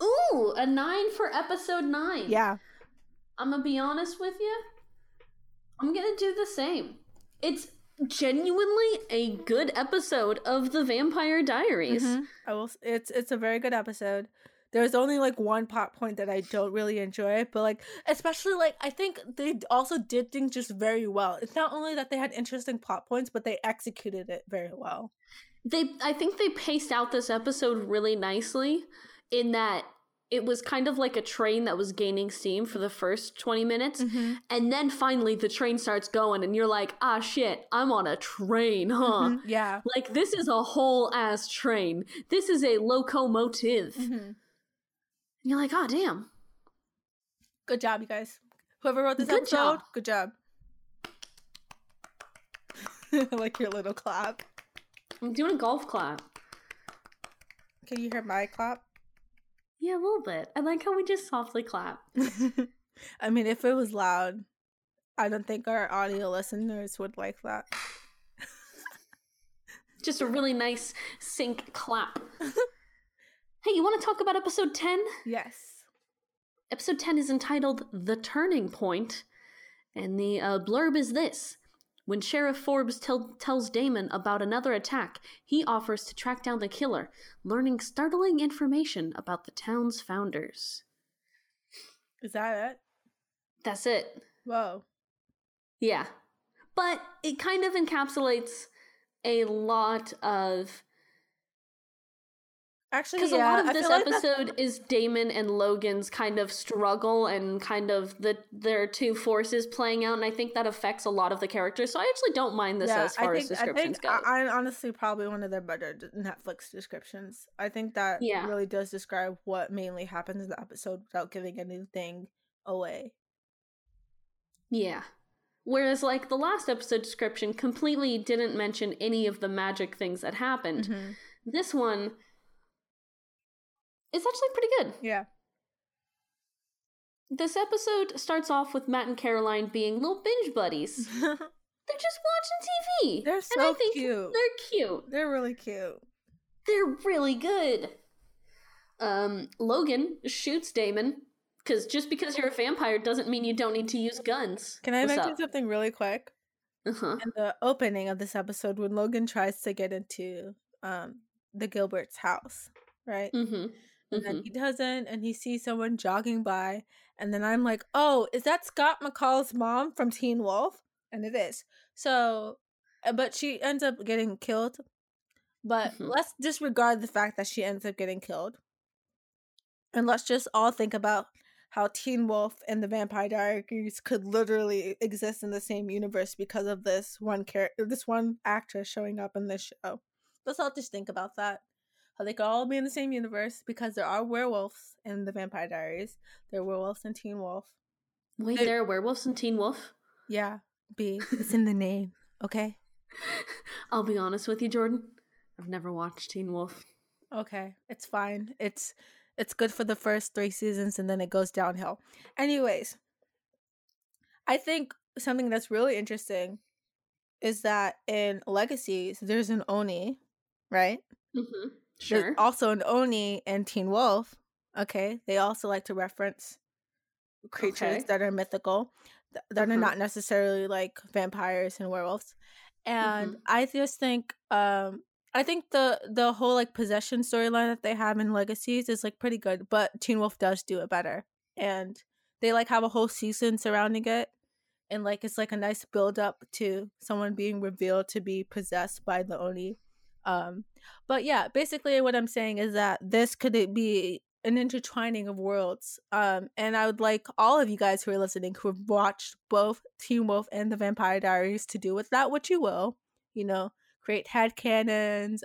Ooh, a 9 for episode 9. Yeah. I'm gonna be honest with you. I'm gonna do the same. It's genuinely a good episode of The Vampire Diaries. Mm-hmm. It's a very good episode. There's only like one plot point that I don't really enjoy, but like especially like I think they also did things just very well. It's not only that they had interesting plot points, but they executed it very well. I think they paced out this episode really nicely in that it was kind of like a train that was gaining steam for the first 20 minutes. Mm-hmm. And then finally the train starts going and you're like, ah, shit, I'm on a train, huh? Mm-hmm. Yeah. Like, this is a whole ass train. This is a locomotive. Mm-hmm. And you're like, ah, damn. Good job, you guys. Whoever wrote this episode, good job. Like your little clap. I'm doing a golf clap. Can you hear my clap? Yeah, a little bit. I like how we just softly clap. I mean, if it was loud, I don't think our audio listeners would like that. Just a really nice sync clap. Hey, you want to talk about episode 10? Yes. Episode 10 is entitled The Turning Point, and the blurb is this. When Sheriff Forbes tells Damon about another attack, he offers to track down the killer, learning startling information about the town's founders. Is that it? That's it. Whoa. Yeah. But it kind of encapsulates a lot of... Actually, yeah. Because a lot of this episode is Damon and Logan's kind of struggle and kind of their two forces playing out, and I think that affects a lot of the characters. So I actually don't mind this as far as descriptions go. I'm honestly probably one of their better Netflix descriptions. I think that really does describe what mainly happens in the episode without giving anything away. Yeah. Whereas, like, the last episode description completely didn't mention any of the magic things that happened. Mm-hmm. This one... it's actually pretty good. Yeah. This episode starts off with Matt and Caroline being little binge buddies. They're just watching TV. They're so cute. They're cute. They're really cute. They're really good. Logan shoots Damon because you're a vampire doesn't mean you don't need to use guns. Can I mention something really quick? Uh-huh. In the opening of this episode, when Logan tries to get into the Gilberts' house, right? Mm-hmm. And then he doesn't, and he sees someone jogging by, and then I'm like, oh, is that Scott McCall's mom from Teen Wolf? And it is. So, but she ends up getting killed. But let's disregard the fact that she ends up getting killed. And let's just all think about how Teen Wolf and The Vampire Diaries could literally exist in the same universe because of this one actress showing up in this show. Let's all just think about that. How they could all be in the same universe because there are werewolves in The Vampire Diaries. There are werewolves in Teen Wolf. Wait, there are werewolves in Teen Wolf? Yeah, B. It's in the name, okay? I'll be honest with you, Jordan. I've never watched Teen Wolf. Okay, it's fine. It's good for the first 3 seasons and then it goes downhill. Anyways, I think something that's really interesting is that in Legacies, there's an Oni, right? Mm-hmm. Sure. There's also an Oni and Teen Wolf. Okay. They also like to reference creatures that are mythical, that are not necessarily like vampires and werewolves. And I just think, I think the whole like possession storyline that they have in Legacies is like pretty good, but Teen Wolf does do it better. And they like have a whole season surrounding it. And like, it's like a nice build up to someone being revealed to be possessed by the Oni. But yeah, basically what I'm saying is that this could be an intertwining of worlds. And I would like all of you guys who are listening who have watched both Teen Wolf and The Vampire Diaries to do with that what you will. You know, create headcanons,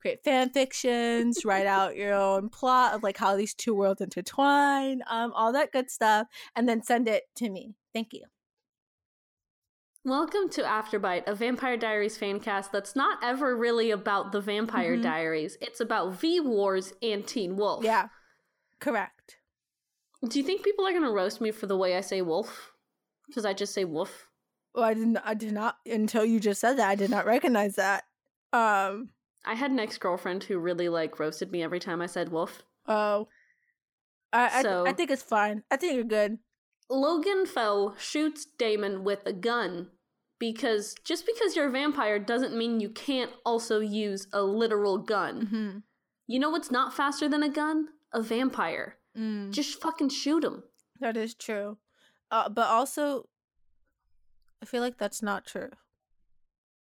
create fan fictions, write out your own plot of like how these two worlds intertwine, all that good stuff, and then send it to me. Thank you. Welcome to Afterbite, a Vampire Diaries fan cast that's not ever really about The Vampire Diaries. It's about V-Wars and Teen Wolf. Yeah, correct. Do you think people are going to roast me for the way I say wolf? Because I just say wolf. Well, I did not, until you just said that, I did not recognize that. I had an ex-girlfriend who really, like, roasted me every time I said wolf. Oh. I think it's fine. I think you're good. Logan Foe shoots Damon with a gun Because just because you're a vampire doesn't mean you can't also use a literal gun. Mm-hmm. You know what's not faster than a gun? A vampire. Mm. Just fucking shoot him. That is true. But also, I feel like that's not true.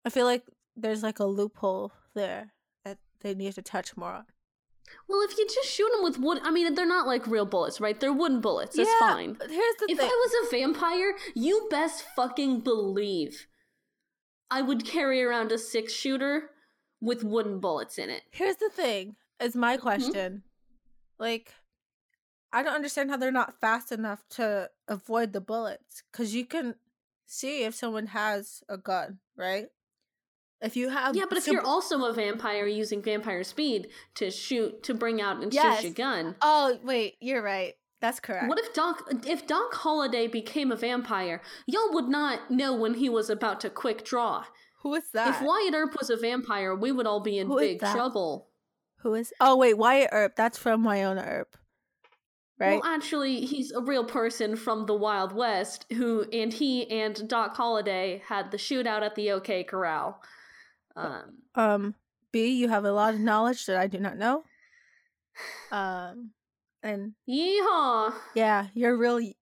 I feel like there's like a loophole there that they need to touch more on. Well, if you just shoot them with wood, I mean, they're not like real bullets, right? They're wooden bullets. That's fine. But here's the thing. If I was a vampire, you best fucking believe I would carry around a 6-shooter with wooden bullets in it. Here's the thing, is my question. Mm-hmm. Like, I don't understand how they're not fast enough to avoid the bullets. Because you can see if someone has a gun, right? If you have, yeah, but if you're also a vampire using vampire speed to shoot, to bring out and shoot your gun. Oh, wait, you're right. That's correct. What if Doc Holliday became a vampire? Y'all would not know when he was about to quick draw. Who is that? If Wyatt Earp was a vampire, we would all be in big trouble. Who is? Oh, wait, Wyatt Earp. That's from Wynonna Earp, right? Well, actually, he's a real person from the Wild West he and Doc Holliday had the shootout at the OK Corral. B, you have a lot of knowledge that I do not know. And yeehaw. Yeah, you're really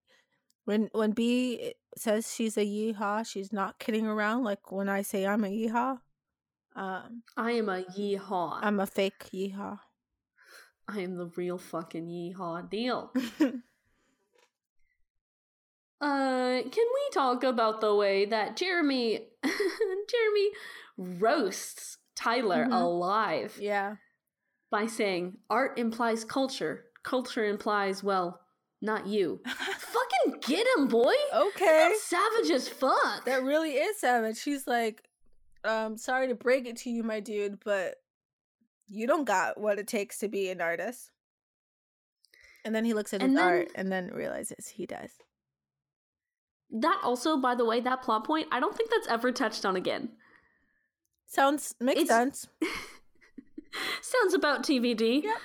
when B says she's a yeehaw, she's not kidding around. Like when I say I'm a yeehaw, I am a yeehaw. I'm a fake yeehaw. I am the real fucking yeehaw deal. Can we talk about the way that Jeremy roasts Tyler alive? Yeah. By saying, art implies culture. Culture implies, well, not you. Fucking get him, boy! Okay. That's savage as fuck. That really is savage. She's like, sorry to break it to you, my dude, but you don't got what it takes to be an artist. And then he looks at his art and then realizes he does. That also, by the way, that plot point, I don't think that's ever touched on again. Makes sense. Sounds about TBD. Yep.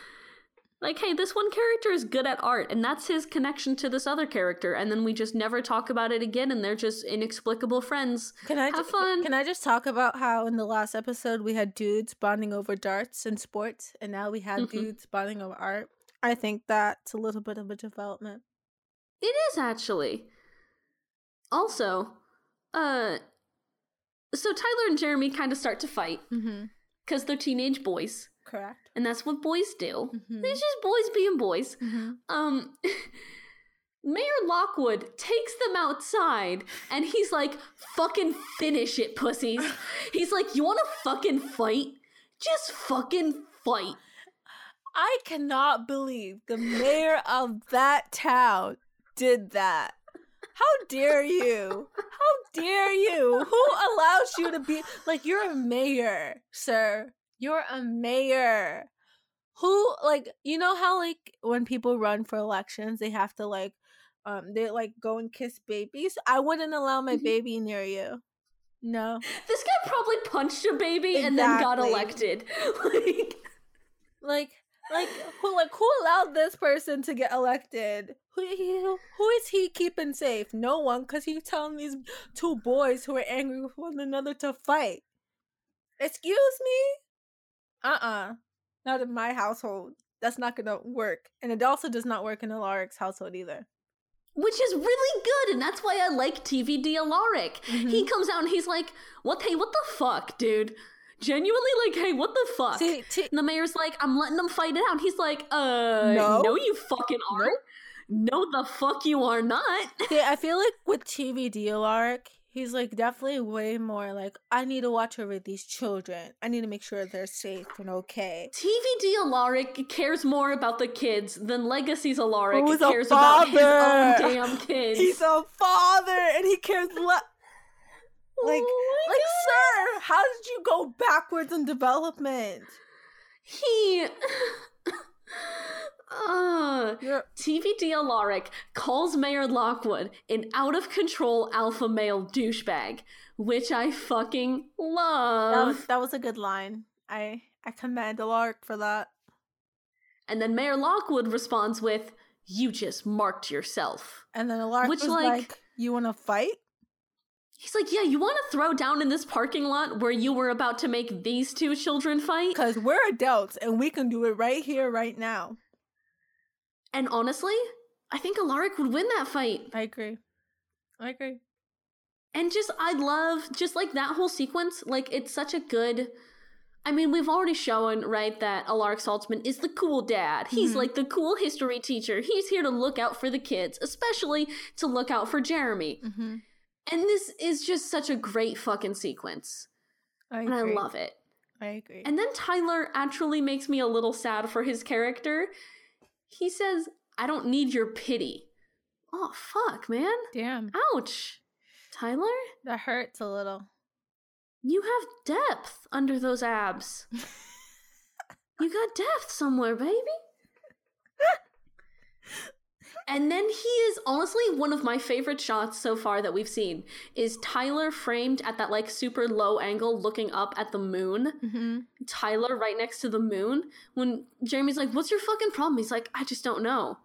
Like, hey, this one character is good at art, and that's his connection to this other character, and then we just never talk about it again, and they're just inexplicable friends. Have fun. Can I just talk about how in the last episode we had dudes bonding over darts and sports, and now we have dudes bonding over art? I think that's a little bit of a development. It is, actually. Also, so Tyler and Jeremy kind of start to fight because they're teenage boys. Correct. And that's what boys do. Mm-hmm. They're just boys being boys. Mm-hmm. Mayor Lockwood takes them outside and he's like, fucking finish it, pussies. He's like, you want to fucking fight? Just fucking fight. I cannot believe the mayor of that town did that. How dare you? How dare you? Who allows you to be... Like, you're a mayor, sir. You're a mayor. Who, like... You know how, like, when people run for elections, they have to, like... they, like, go and kiss babies? I wouldn't allow my baby near you. No. This guy probably punched a baby and then got elected. Who allowed this person to get elected? Who is he keeping safe? No one, because he's telling these two boys who are angry with one another to fight. Excuse me? Not in my household. That's not going to work. And it also does not work in Alaric's household either. Which is really good, and that's why I like TVD Alaric. Mm-hmm. He comes out and he's like, what the fuck, dude? Genuinely like, hey, what the fuck? And the mayor's like, I'm letting them fight it out. And he's like, no, you fucking aren't. No, the fuck you are not. I feel like with TVD Alaric, he's like definitely way more like, I need to watch over these children. I need to make sure they're safe and okay. TVD Alaric cares more about the kids than Legacy's Alaric cares about his own damn kids. He's a father and he cares less. Sir, how did you go backwards in development? TVD Alaric calls Mayor Lockwood an out-of-control alpha male douchebag, which I fucking love. That was a good line. I commend Alaric for that. And then Mayor Lockwood responds with, you just marked yourself. And then Alaric was like, you want to fight? He's like, yeah, you want to throw down in this parking lot where you were about to make these two children fight? Because we're adults and we can do it right here, right now. And honestly, I think Alaric would win that fight. I agree. And I love that whole sequence. Like, it's such a good... I mean, we've already shown, right, that Alaric Saltzman is the cool dad. He's, like, the cool history teacher. He's here to look out for the kids, especially to look out for Jeremy. Mm-hmm. And this is just such a great fucking sequence. I love it. I agree. And then Tyler actually makes me a little sad for his character. He says, I don't need your pity. Oh, fuck, man. Damn. Ouch. Tyler? That hurts a little. You have depth under those abs. You got depth somewhere, baby. And then he is honestly one of my favorite shots so far that we've seen is Tyler framed at that like super low angle looking up at the moon. Mm-hmm. Tyler right next to the moon. When Jeremy's like, what's your fucking problem? He's like, I just don't know.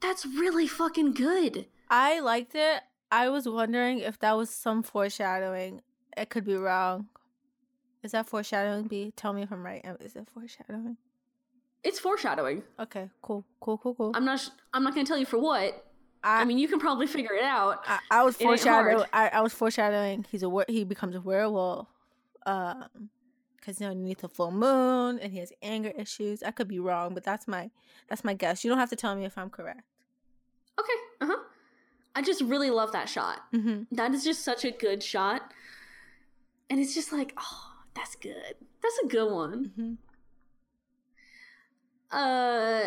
That's really fucking good. I liked it. I was wondering if that was some foreshadowing. It could be wrong. Is that foreshadowing, B? Tell me if I'm right. Is it foreshadowing? It's foreshadowing. Okay, cool. I'm not gonna tell you for what. I mean, you can probably figure it out. I was foreshadowing. He becomes a werewolf. Because you know, underneath the full moon, and he has anger issues. I could be wrong, but that's my guess. You don't have to tell me if I'm correct. Okay. I just really love that shot. Mm-hmm. That is just such a good shot. And it's just like, oh, that's good. That's a good one. Mm-hmm.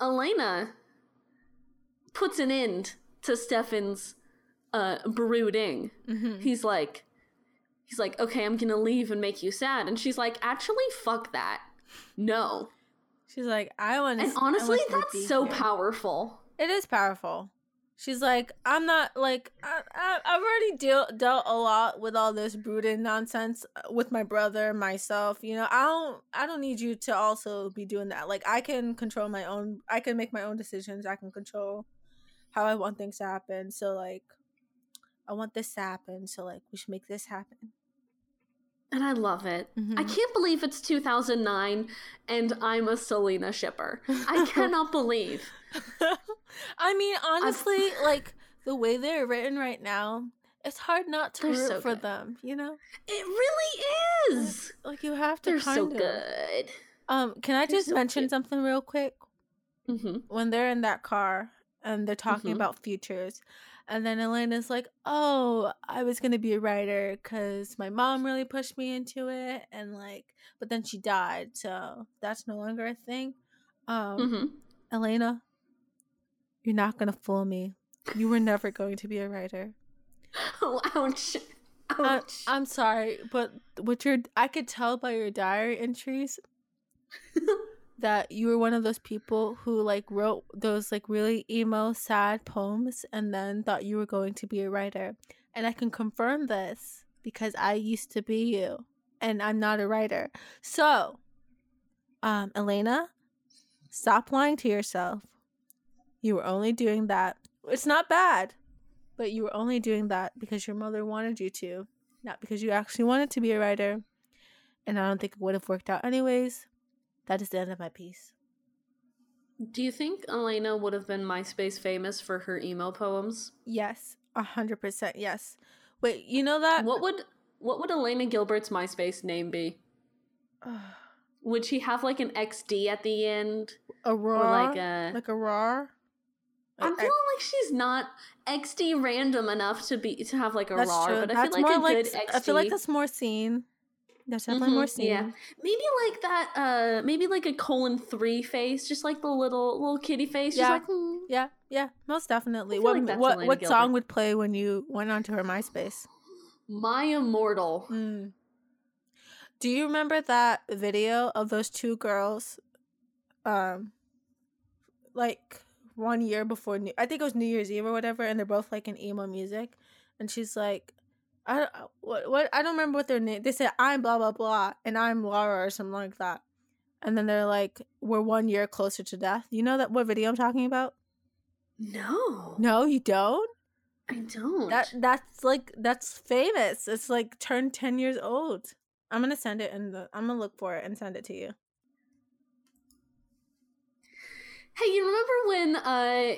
Elena puts an end to Stefan's brooding. Mm-hmm. He's like, okay, I'm going to leave and make you sad. And she's like, actually, fuck that. No. She's like, I want to. And honestly, that's so powerful. It is powerful. She's like, I'm not, like, I've already dealt a lot with all this brooding nonsense with my brother, myself, you know, I don't need you to also be doing that. Like, I can control my own, I can make my own decisions, I can control how I want things to happen, so, like, I want this to happen, so, like, we should make this happen. And I love it. Mm-hmm. I can't believe it's 2009 and I'm a Selena shipper. I cannot believe. I mean, honestly, like the way they're written right now, it's hard not to root for them, you know? It really is. Like you have to They're so good. Can I just mention something real quick? Mm-hmm. When they're in that car and they're talking about futures, and then Elena's like, oh, I was going to be a writer because my mom really pushed me into it. And like, but then she died. So that's no longer a thing. Elena, you're not going to fool me. You were never going to be a writer. Oh, ouch. I'm sorry, but I could tell by your diary entries that you were one of those people who like wrote those like really emo sad poems and then thought you were going to be a writer. And I can confirm this because I used to be you and I'm not a writer. So, Elena, stop lying to yourself. You were only doing that. It's not bad, but you were only doing that because your mother wanted you to, not because you actually wanted to be a writer. And I don't think it would have worked out anyways. That is the end of my piece. Do you think Elena would have been MySpace famous for her emo poems? Yes, 100% yes. Wait, you know that? What would Elena Gilbert's MySpace name be? Would she have like an XD at the end? A roar? Or like a roar? I'm feeling like she's not XD random enough to have like a roar, true. But I feel like a good XD. I feel like that's more seen. There's definitely more scene. Yeah. Maybe like that, maybe like a 3 face, just like the little kitty face. Yeah. Just like, Yeah. Most definitely. What song would play when you went onto her MySpace? My Immortal. Mm. Do you remember that video of those two girls? Like 1 year before, I think it was New Year's Eve or whatever, and they're both like in emo music, and she's like, I don't remember what their name. They said I'm blah blah blah and I'm Laura or something like that, and then they're like, we're 1 year closer to death. You know that what video I'm talking about? No, you don't. I don't. That's famous. It's like turned 10 years old. I'm going to send it I'm going to look for it and send it to you. Hey, you remember when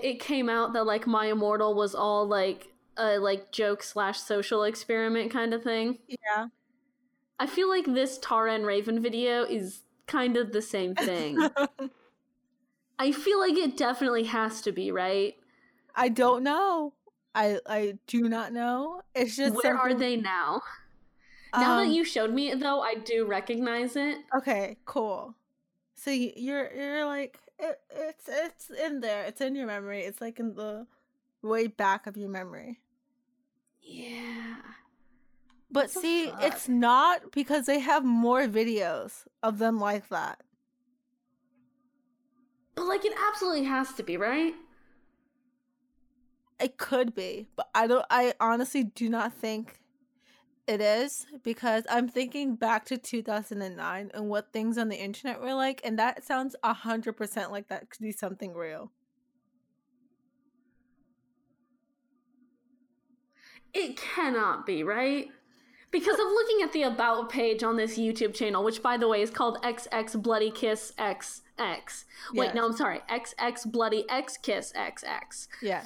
it came out that like My Immortal was all like a like joke / social experiment kind of thing? Yeah. I feel like this Tara and Raven video is kind of the same thing. I feel like it definitely has to be, right? I don't know. I do not know. It's just where are they now? Now that you showed me it, though, I do recognize it. Okay, cool. So you're like it's in there. It's in your memory. It's like in the way back of your memory. Yeah. But see, it's not, because they have more videos of them like that. But like it absolutely has to be, right? It could be, but I honestly do not think it is, because I'm thinking back to 2009 and what things on the internet were like, and that sounds 100% like that could be something real. It cannot be, right? Because I'm looking at the About page on this YouTube channel, which, by the way, is called XX Bloody Kiss XX. Yes. Wait, no, I'm sorry. XX Bloody X Kiss XX. Yeah.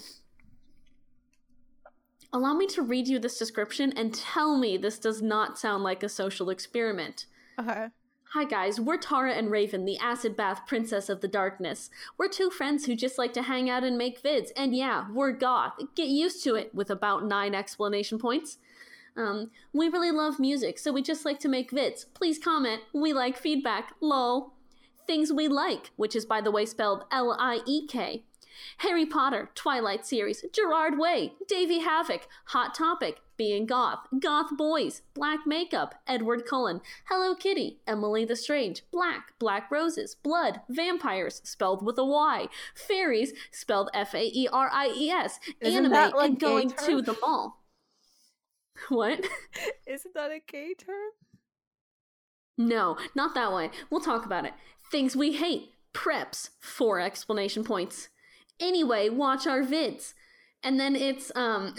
Allow me to read you this description and tell me this does not sound like a social experiment. Okay. Hi guys, we're Tara and Raven, the acid bath princess of the darkness. We're two friends who just like to hang out and make vids. And yeah, we're goth. Get used to it, with about 9 exclamation points. We really love music, so we just like to make vids. Please comment. We like feedback. Lol. Things we like, which is, by the way, spelled L-I-E-K. Harry Potter, Twilight series, Gerard Way, Davey Havok, Hot Topic, Being Goth, Goth Boys, Black Makeup, Edward Cullen, Hello Kitty, Emily the Strange, Black, Black Roses, Blood, Vampires, spelled with a Y, Fairies, spelled F-A-E-R-I-E-S, Anime, like and Going to the Mall. What? Isn't that a gay term? No, not that one. We'll talk about it. Things we hate. Preps. 4 explanation points. Anyway, watch our vids. And then it's, the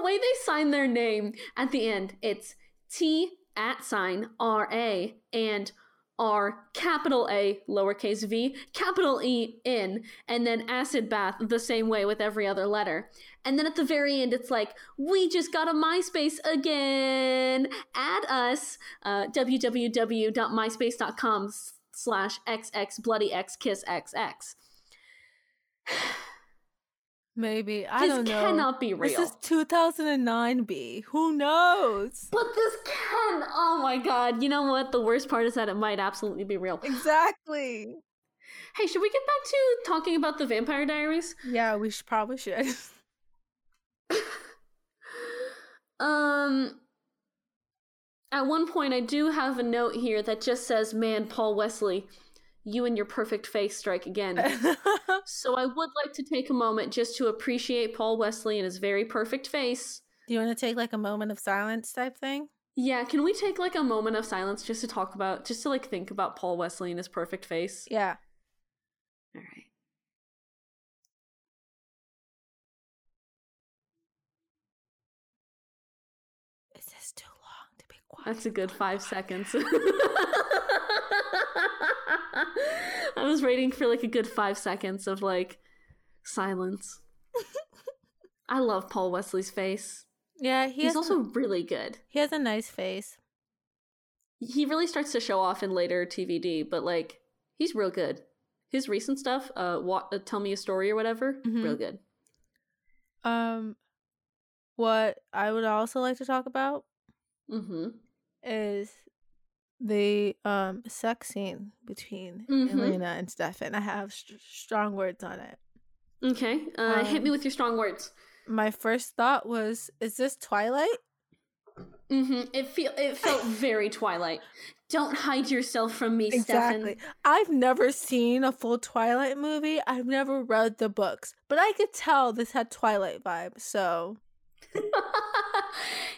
way they sign their name at the end, it's T@RA and R capital A lowercase v capital E N, and then acid bath the same way with every other letter. And then at the very end, it's like, we just got a MySpace again. Add us, www.myspace.com/xxbloodyxkissxx. Maybe. I don't know. This cannot be real. This is 2009 B. Who knows? But this can. Oh my God. You know what? The worst part is that it might absolutely be real. Exactly. Hey, should we get back to talking about the Vampire Diaries? Yeah, we probably should. At one point, I do have a note here that just says, man, Paul Wesley, you and your perfect face strike again. So I would like to take a moment just to appreciate Paul Wesley and his very perfect face. Do you want to take like a moment of silence type thing? Yeah, can we take like a moment of silence just to talk about, just to like think about Paul Wesley and his perfect face? Yeah. All right. Is this too long to be quiet? That's a good 5 seconds. I was waiting for like a good 5 seconds of like silence. I love Paul Wesley's face. Yeah, he's also really good. He has a nice face. He really starts to show off in later TVD, but like he's real good. His recent stuff, Tell Me a Story or whatever, mm-hmm. Real good. What I would also like to talk about mm-hmm. is the sex scene between mm-hmm. Elena and Stefan. I have strong words on it. Okay. Hit me with your strong words. My first thought was, is this Twilight? Mm-hmm. It felt very Twilight. Don't hide yourself from me, exactly. Stefan. I've never seen a full Twilight movie. I've never read the books. But I could tell this had Twilight vibes, so...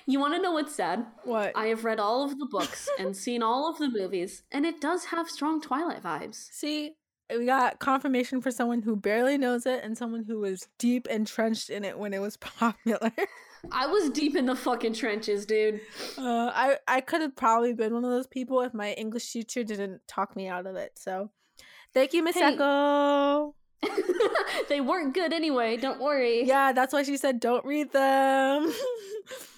You want to know what's sad? What? I have read all of the books and seen all of the movies, and it does have strong Twilight vibes. See, We got confirmation for someone who barely knows it and someone who was deep entrenched in it when it was popular. I was deep in the fucking trenches, dude. I could have probably been one of those people if my English teacher didn't talk me out of it. So thank you, Miss Echo. They weren't good anyway. Don't worry. Yeah, that's why she said don't read them.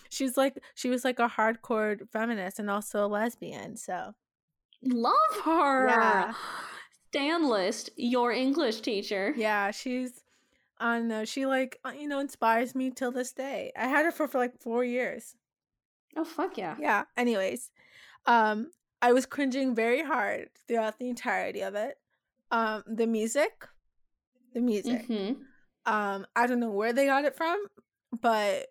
She was like a hardcore feminist and also a lesbian. So love her. Yeah. Stan List, your English teacher. Yeah, she's, I don't know, she like, you know, inspires me till this day. I had her for like 4 years. Oh, fuck yeah. Yeah, anyways. I was cringing very hard throughout the entirety of it. The music. Mm-hmm. I don't know where they got it from, but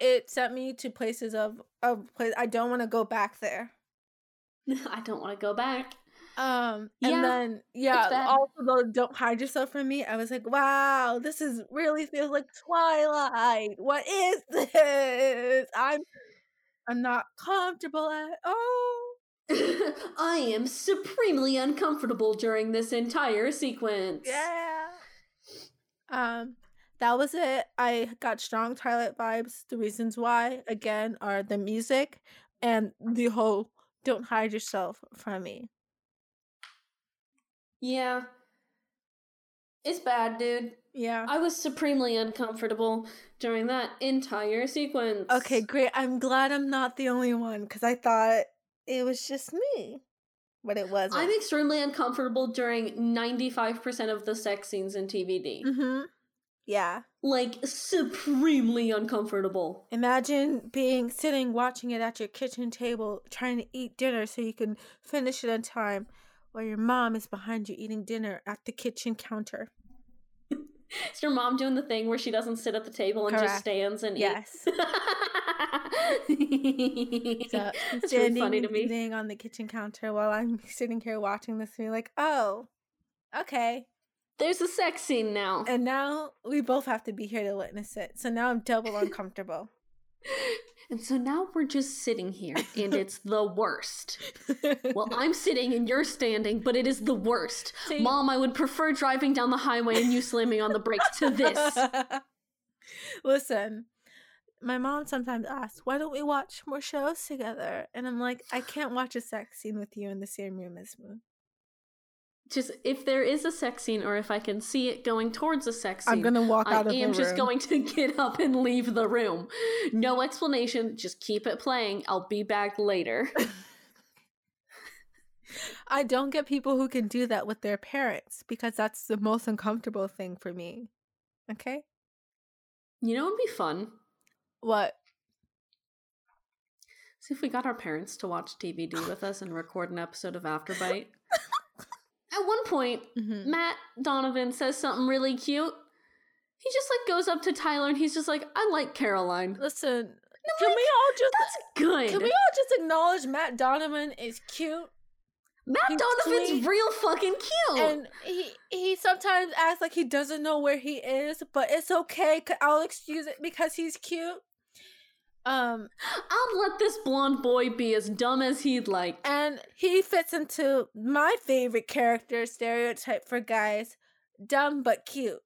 it sent me to places of I don't want to go back there. I don't want to go back. Also the Don't Hide Yourself From Me. I was like, wow, this is really feels like Twilight. What is this? I'm not comfortable at all. I am supremely uncomfortable during this entire sequence. Yeah. That was it. I got strong Twilight vibes. The reasons why, again, are the music and the whole Don't Hide Yourself From Me. Yeah. It's bad, dude. Yeah. I was supremely uncomfortable during that entire sequence. Okay, great. I'm glad I'm not the only one, because I thought it was just me. But it wasn't. I'm extremely uncomfortable during 95% of the sex scenes in TVD. Mm-hmm. Yeah. Like, supremely uncomfortable. Imagine sitting, watching it at your kitchen table, trying to eat dinner so you can finish it on time, while your mom is behind you eating dinner at the kitchen counter. Is your mom doing the thing where she doesn't sit at the table and just stands and eats? Yes. So, that's really funny to me. Standing on the kitchen counter while I'm sitting here watching this and be like, oh, okay. There's a sex scene now. And now we both have to be here to witness it. So now I'm double uncomfortable. And so now we're just sitting here, and it's the worst. Well, I'm sitting and you're standing, but it is the worst. See? Mom, I would prefer driving down the highway and you slamming on the brakes to this. Listen, my mom sometimes asks, why don't we watch more shows together? And I'm like, I can't watch a sex scene with you in the same room as me. Just if there is a sex scene, or if I can see it going towards a sex scene, I'm gonna walk out of the room. I am just going to get up and leave the room. No explanation. Just keep it playing. I'll be back later. I don't get people who can do that with their parents, because that's the most uncomfortable thing for me. Okay. You know what'd be fun? What? See if we got our parents to watch TVD with us and record an episode of Afterbite. At one point, mm-hmm. Matt Donovan says something really cute. He just like goes up to Tyler and he's just like, I like Caroline. Listen, can we all just acknowledge Matt Donovan is cute? Donovan's sweet. Real fucking cute. And he sometimes acts like he doesn't know where he is, but it's okay. I'll excuse it because he's cute. I'll let this blonde boy be as dumb as he'd like. And he fits into my favorite character stereotype for guys, dumb but cute.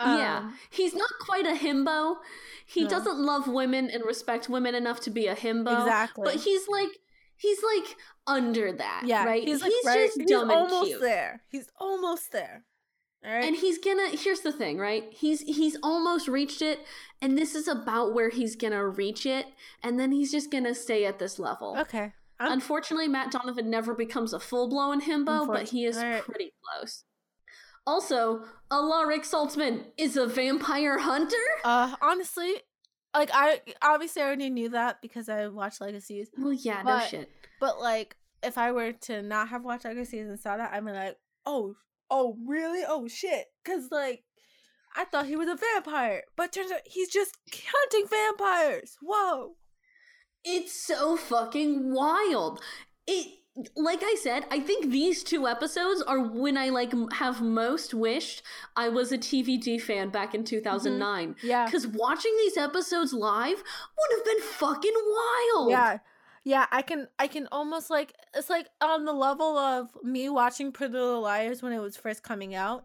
Yeah, he's not quite a himbo. He doesn't love women and respect women enough to be a himbo. Exactly. But he's like under that, yeah, right? He's dumb and cute. He's almost there. All right. And here's the thing, right? He's almost reached it, and this is about where he's gonna reach it, and then he's just gonna stay at this level. Okay. Unfortunately, Matt Donovan never becomes a full-blown himbo, but he is pretty close. Also, Alaric Saltzman is a vampire hunter? Honestly, like, I obviously already knew that because I watched Legacies. Well, yeah, no shit. But, like, if I were to not have watched Legacies and saw that, I'd be like, oh, really? Oh, shit. Because, like, I thought he was a vampire, but turns out he's just hunting vampires. Whoa. It's so fucking wild. It, like I said, I think these two episodes are when I, like, have most wished I was a TVD fan back in 2009. Mm-hmm. Yeah. Because watching these episodes live would have been fucking wild. Yeah. Yeah, I can almost like, it's like on the level of me watching Pretty Little Liars when it was first coming out.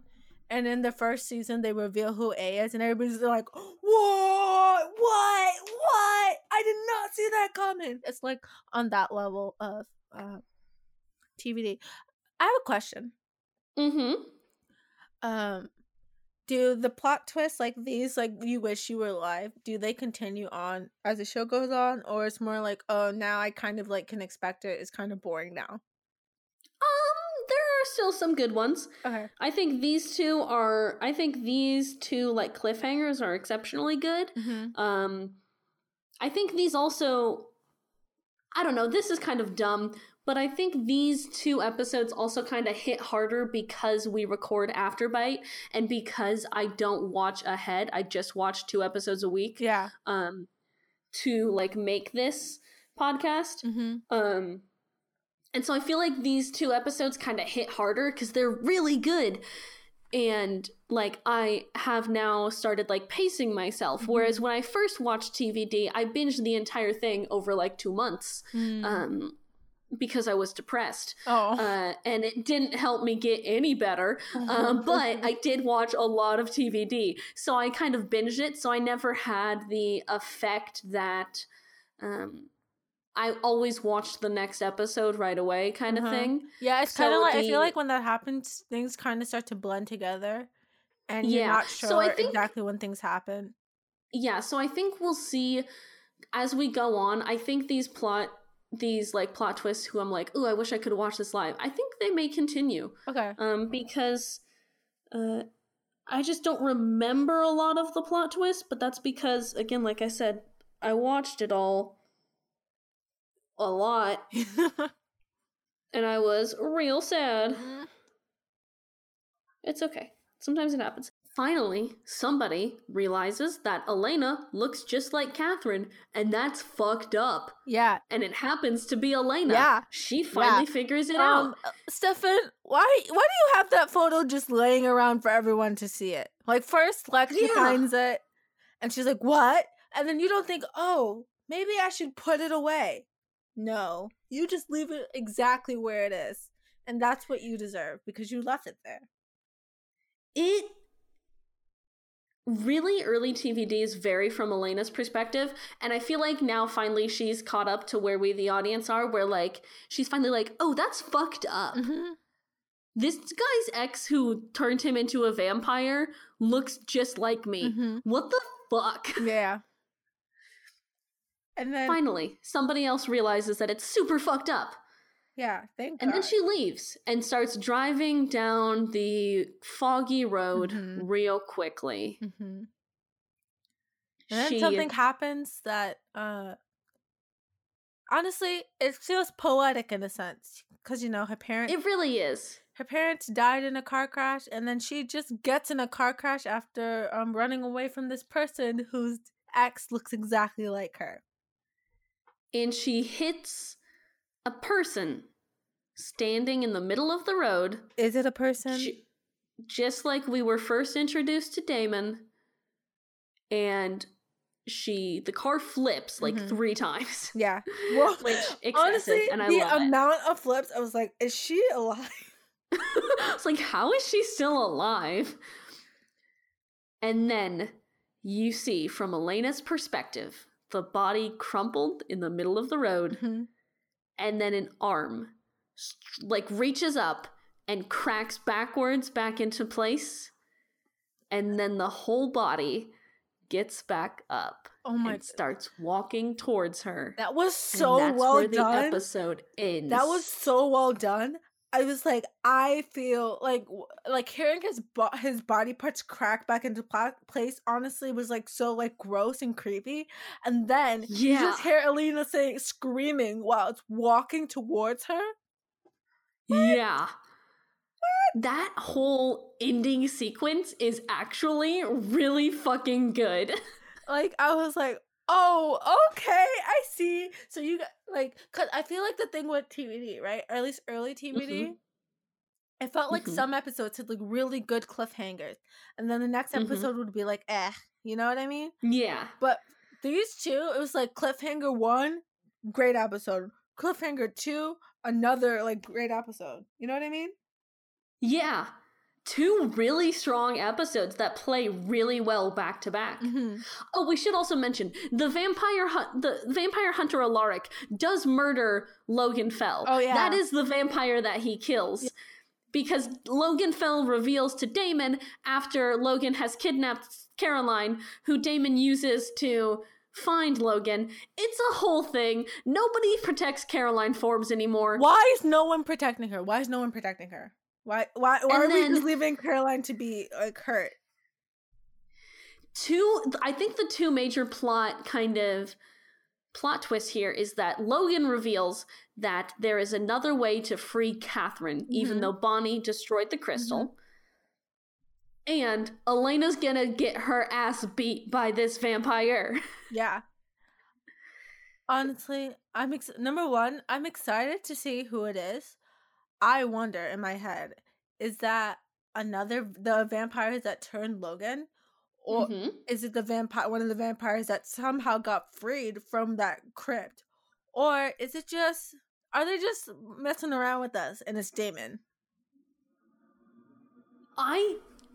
And in the first season, they reveal who A is, and everybody's like, what? I did not see that coming. It's like on that level of TBD. I have a question. Mm-hmm. Do the plot twists like these, like You Wish You Were Alive, do they continue on as the show goes on? Or it's more like, oh, now I kind of like can expect it. It's kind of boring now. There are still some good ones. Okay. I think these two like cliffhangers are exceptionally good. Mm-hmm. I think these also, I don't know, this is kind of dumb, but I think these two episodes also kind of hit harder because we record after Bite and because I don't watch ahead. I just watch 2 episodes a week. Yeah. To like make this podcast. Mm-hmm. And so I feel like these 2 episodes kind of hit harder because they're really good. And like I have now started like pacing myself. Mm-hmm. Whereas when I first watched TVD, I binged the entire thing over like 2 months. Mm. Because I was depressed. Oh. And it didn't help me get any better. But I did watch a lot of TVD. So I kind of binged it. So I never had the effect that I always watched the next episode right away kind of thing. Yeah, it's kind of like, I feel like when that happens, things kind of start to blend together. And you're not sure exactly when things happen. Yeah, so I think we'll see as we go on. I think these plot twists who I'm like, ooh, I wish I could watch this live. I think they may continue. Okay. Because I just don't remember a lot of the plot twists, but that's because, again, like I said, I watched it all a lot. And I was real sad. Mm-hmm. It's okay. Sometimes it happens. Finally, somebody realizes that Elena looks just like Catherine, and that's fucked up. Yeah. And it happens to be Elena. Yeah. She finally figures it out. Stefan, why do you have that photo just laying around for everyone to see it? Like, first Lexi finds it, and she's like, what? And then you don't think, oh, maybe I should put it away. No. You just leave it exactly where it is. And that's what you deserve, because you left it there. Really early TVDs vary from Elena's perspective, and I feel like now finally she's caught up to where we the audience are, where like she's finally like, oh, that's fucked up. Mm-hmm. This guy's ex who turned him into a vampire looks just like me. Mm-hmm. What the fuck? Yeah. And then finally somebody else realizes that it's super fucked up. Yeah, thank God. And then she leaves and starts driving down the foggy road real quickly. Mm-hmm. And then something happens that, honestly, it feels poetic in a sense. Because, you know, her parents... It really is. Her parents died in a car crash, and then she just gets in a car crash after running away from this person whose ex looks exactly like her. And she hits... a person standing in the middle of the road. Is it a person? Just like we were first introduced to Damon. And the car flips like 3 times. Yeah. Well, which excessive, honestly, and I love the amount of flips, I was like, is she alive? It's like, how is she still alive? And then you see from Elena's perspective, the body crumpled in the middle of the road. Mm-hmm. And then an arm, like, reaches up and cracks backwards back into place. And then the whole body gets back up. Oh my! And starts walking towards her. That was so well done. That's where the episode ends. That was so well done. I was like, I feel like hearing his body parts crack back into place, honestly, was like so like gross and creepy. And then you just hear Elena screaming while it's walking towards her. What? Yeah. What? That whole ending sequence is actually really fucking good. Like, I was like, oh, okay, I see. So you got, like, because I feel like the thing with TBD, right, or at least early TBD, it felt like some episodes had like really good cliffhangers, and then the next episode would be like, you know what I mean? Yeah. But these two, it was like cliffhanger 1, great episode. Cliffhanger 2, another like great episode. You know what I mean? Yeah. Two really strong episodes that play really well back to back. Mm-hmm. Oh, we should also mention the vampire hunter Alaric does murder Logan Fell. Oh yeah, that is the vampire that he kills, yeah. Because Logan Fell reveals to Damon after Logan has kidnapped Caroline, who Damon uses to find Logan. It's a whole thing. Nobody protects Caroline Forbes anymore. Why is no one protecting her? Why are we just leaving Caroline to be like hurt? I think the two major plot twists here is that Logan reveals that there is another way to free Catherine, mm-hmm. even though Bonnie destroyed the crystal. Mm-hmm. And Elena's gonna get her ass beat by this vampire. Yeah. Honestly, number one, I'm excited to see who it is. I wonder in my head, is that the vampires that turned Logan, or mm-hmm. is it one of the vampires that somehow got freed from that crypt, or is it just, are they just messing around with us and it's Damon?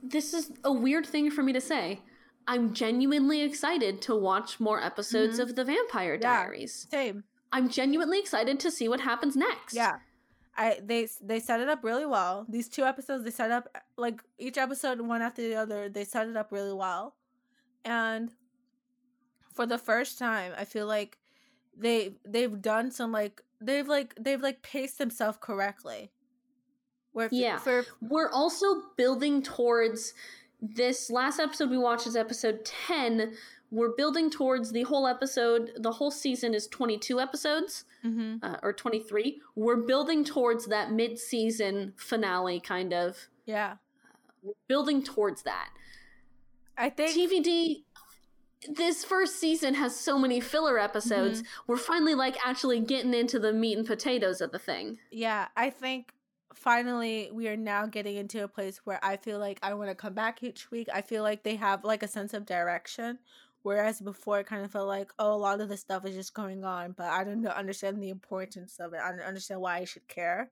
This is a weird thing for me to say. I'm genuinely excited to watch more episodes mm-hmm. of the Vampire Diaries. Yeah, same. I'm genuinely excited to see what happens next. Yeah. They set it up really well. These two episodes, they set up, like, each episode, one after the other, they set it up really well. And for the first time, I feel like they've done some, like, they've paced themselves correctly. We're also building towards this last episode we watched is episode 10. We're building towards the whole episode. The whole season is 22 episodes, mm-hmm. Or 23. We're building towards that mid-season finale, kind of. Yeah. We're building towards that. I think TVD, this first season has so many filler episodes. Mm-hmm. We're finally, like, actually getting into the meat and potatoes of the thing. Yeah, I think finally we are now getting into a place where I feel like I want to come back each week. I feel like they have, like, a sense of direction. Whereas before, it kind of felt like, oh, a lot of this stuff is just going on, but I don't understand the importance of it. I don't understand why I should care.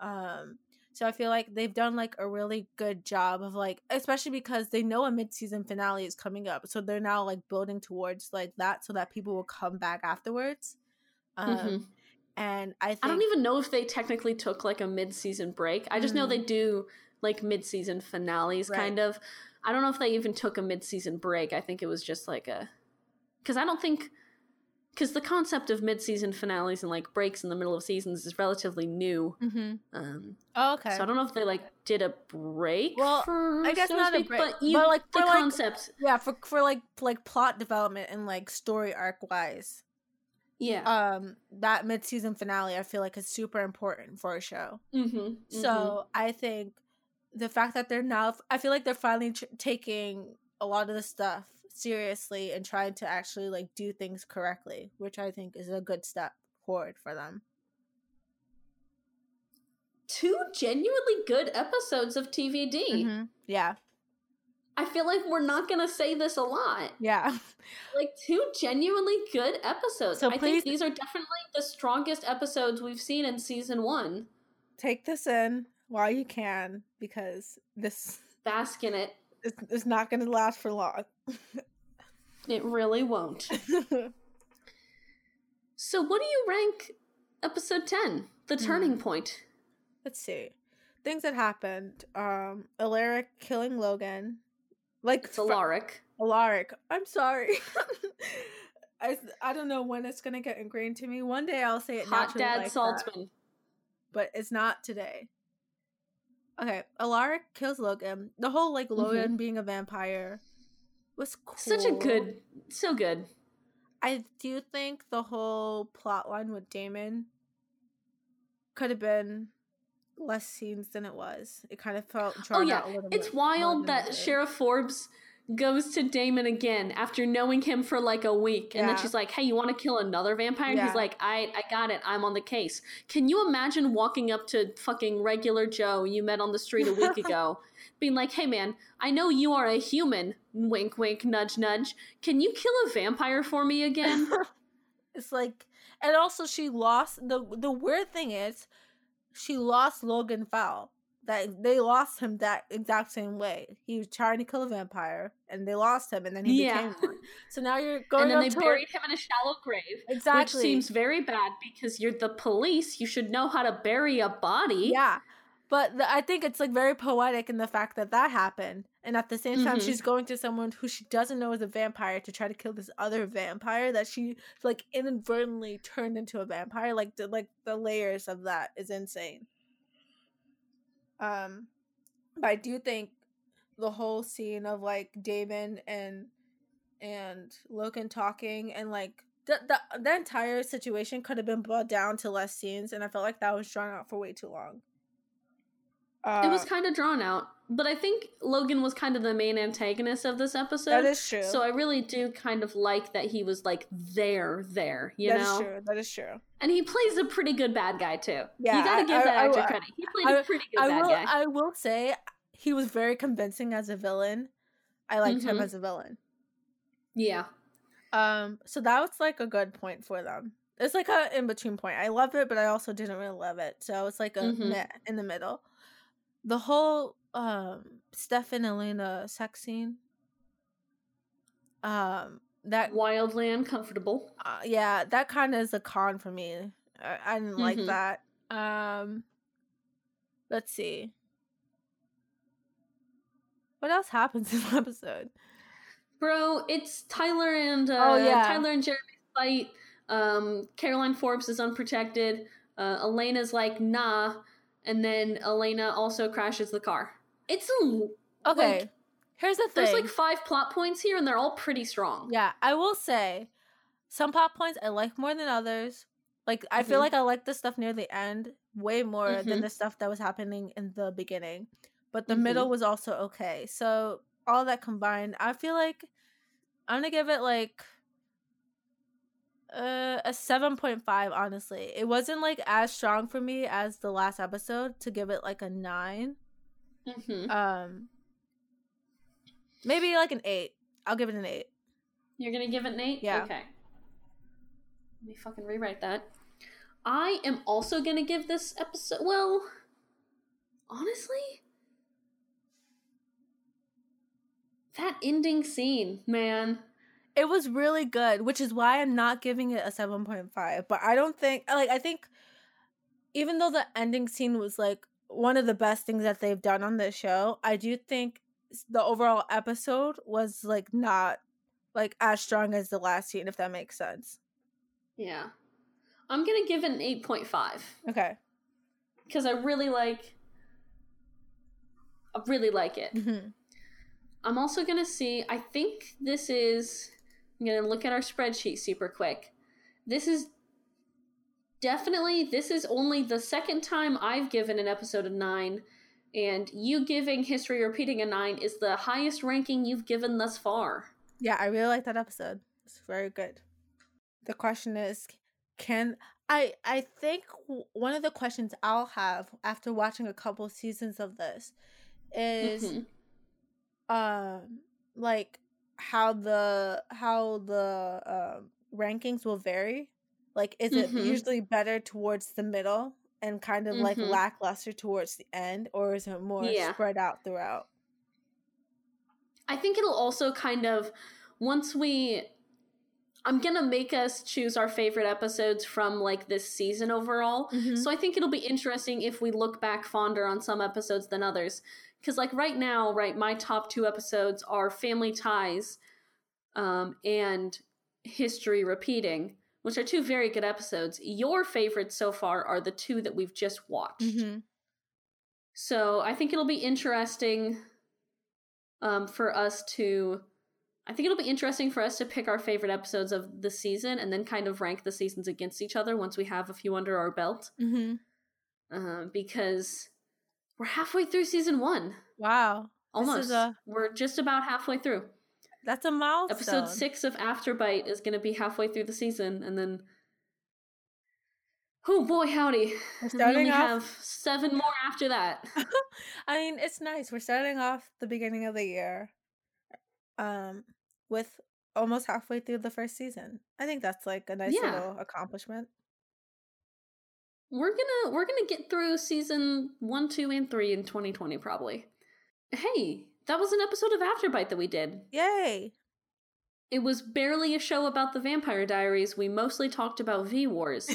So I feel like they've done, like, a really good job of, like, especially because they know a mid-season finale is coming up. So they're now, like, building towards, like, that so that people will come back afterwards. Mm-hmm. And I don't even know if they technically took, like, a mid-season break. I just know they do, like, mid-season finales, right. Kind of. I don't know if they even took a mid-season break. I think it was just like a... Because the concept of mid-season finales and, like, breaks in the middle of seasons is relatively new. Mm-hmm. Oh, okay. So I don't know if they, like, did a break for... I guess so not speak, a break. But like, the concept... Like, yeah, for plot development and, like, story arc-wise. Yeah. That mid-season finale, I feel like, is super important for a show. Mm-hmm. So I think... The fact that they're now... I feel like they're finally taking a lot of the stuff seriously and trying to actually, like, do things correctly, which I think is a good step forward for them. Two genuinely good episodes of TVD. Mm-hmm. Yeah. I feel like we're not going to say this a lot. Yeah. Like, two genuinely good episodes. So I think these are definitely the strongest episodes we've seen in season one. Take this in. While you can, because this... Bask in it. It's not going to last for long. It really won't. So what do you rank episode 10, The Turning Point? Let's see. Things that happened. Alaric killing Logan. Like it's Alaric. I'm sorry. I don't know when it's going to get ingrained to me. One day I'll say it naturally. Hot Dad like Saltzman. That, but it's not today. Okay, Alaric kills Logan. The whole, like, Logan being a vampire was cool. So good. I do think the whole plot line with Damon could have been less scenes than it was. It kind of felt drawn out a little bit. It's wild that Sheriff Forbes goes to Damon again after knowing him for, like, a week. And then she's like, hey, you want to kill another vampire? And he's like, I got it. I'm on the case. Can you imagine walking up to fucking regular Joe you met on the street a week ago being like, hey, man, I know you are a human. Wink, wink, nudge, nudge. Can you kill a vampire for me again? It's like, and also she lost, the weird thing is, she lost Logan Fowl. That they lost him that exact same way. He was trying to kill a vampire, and they lost him, and then he became one. So now you're going. And then they buried him in a shallow grave. Exactly, which seems very bad because you're the police. You should know how to bury a body. Yeah, but I think it's like very poetic in the fact that that happened, and at the same time, she's going to someone who she doesn't know is a vampire to try to kill this other vampire that she like inadvertently turned into a vampire. Like the layers of that is insane. But I do think the whole scene of like Damon and Logan talking and like the entire situation could have been brought down to less scenes, and I felt like that was drawn out for way too long. It was kind of drawn out, but I think Logan was kind of the main antagonist of this episode. That is true. So I really do kind of like that he was like there, you know? That is true, And he plays a pretty good bad guy, too. Yeah, you gotta give that actor credit. He played a pretty good bad guy. I will say, he was very convincing as a villain. I liked him as a villain. Yeah. So that was like a good point for them. It's like a in-between point. I loved it, but I also didn't really love it. So it's like a meh in the middle. The whole Steph and Elena sex scene, that wildly uncomfortable. Yeah, that kind of is a con for me. I didn't like that. Let's see. What else happens in the episode? Bro, it's Tyler and Tyler and Jeremy's fight. Caroline Forbes is unprotected. Elena's like, nah. And then Elena also crashes the car. It's okay. Like, here's the thing. There's like 5 plot points here, and they're all pretty strong. Yeah, I will say, some plot points I like more than others. Like I feel like I like the stuff near the end way more than the stuff that was happening in the beginning. But the middle was also okay. So all that combined, I feel like I'm gonna give it like a 7.5, honestly. It wasn't like as strong for me as the last episode to give it like a 9. Maybe like an 8. I'll give it an 8. You're gonna give it an 8? Yeah. Okay. Let me fucking rewrite that. I am also gonna give this episode, well, honestly, that ending scene, man. It was really good, which is why I'm not giving it a 7.5. But I don't think... Like, I think even though the ending scene was, like, one of the best things that they've done on this show, I do think the overall episode was, like, not, like, as strong as the last scene, if that makes sense. Yeah. I'm going to give it an 8.5. Okay. Because I really like it. Mm-hmm. I'm also going to see... I think this is... I'm going to look at our spreadsheet super quick. This is only the second time I've given an episode a 9, and you giving History Repeating a 9 is the highest ranking you've given thus far. Yeah, I really like that episode. It's very good. The question is, I think one of the questions I'll have after watching a couple seasons of this is like how the rankings will vary. Like, is it usually better towards the middle and kind of like lackluster towards the end, or is it more spread out throughout? I think it'll also kind of, I'm gonna make us choose our favorite episodes from like this season overall. So I think it'll be interesting if we look back fonder on some episodes than others. Because, like, right now, my top 2 episodes are Family Ties and History Repeating, which are 2 very good episodes. Your favorites so far are the 2 that we've just watched. So I think it'll be interesting for us to pick our favorite episodes of the season and then kind of rank the seasons against each other once we have a few under our belt. Because... we're halfway through season 1. Wow. Almost. We're just about halfway through. That's a milestone. Episode 6 of Afterbite is going to be halfway through the season, and then... oh, boy, howdy. We have 7 more after that. I mean, it's nice. We're starting off the beginning of the year with almost halfway through the first season. I think that's like a nice Yeah. little accomplishment. We're gonna get through season 1, 2, and 3 in 2020 probably. Hey, that was an episode of Afterbite that we did. Yay! It was barely a show about the Vampire Diaries. We mostly talked about V-Wars.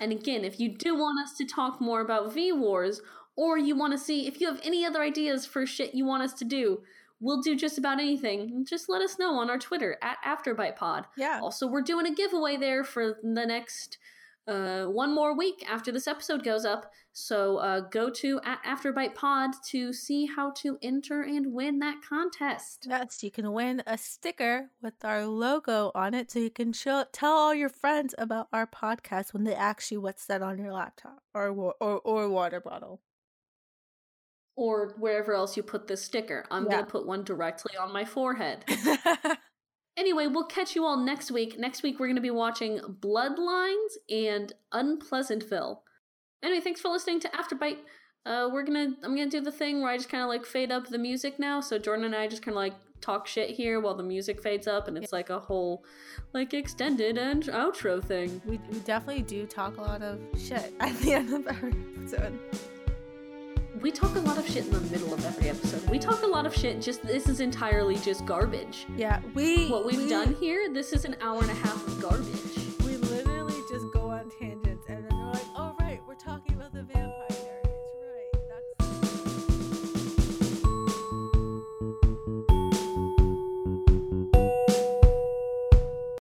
And again, if you do want us to talk more about V-Wars, or you want to see if you have any other ideas for shit you want us to do, we'll do just about anything. Just let us know on our Twitter at AfterbitePod. Yeah. Also, we're doing a giveaway there for the next one more week after this episode goes up. So go to at AfterbitePod to see how to enter and win that contest. Yes, you can win a sticker with our logo on it, so you can tell all your friends about our podcast when they ask you what's said on your laptop or water bottle. Or wherever else you put this sticker. I'm going to put one directly on my forehead. Anyway, we'll catch you all next week. Next week, we're going to be watching Bloodlines and Unpleasantville. Anyway, thanks for listening to Afterbite. I'm going to do the thing where I just kind of like fade up the music now. So Jordan and I just kind of like talk shit here while the music fades up. And it's like a whole like extended and outro thing. We definitely do talk a lot of shit at the end of every episode. We talk a lot of shit in the middle of every episode. We talk a lot of shit, just this is entirely just garbage. Yeah, What we've done here, this is an hour and a half of garbage.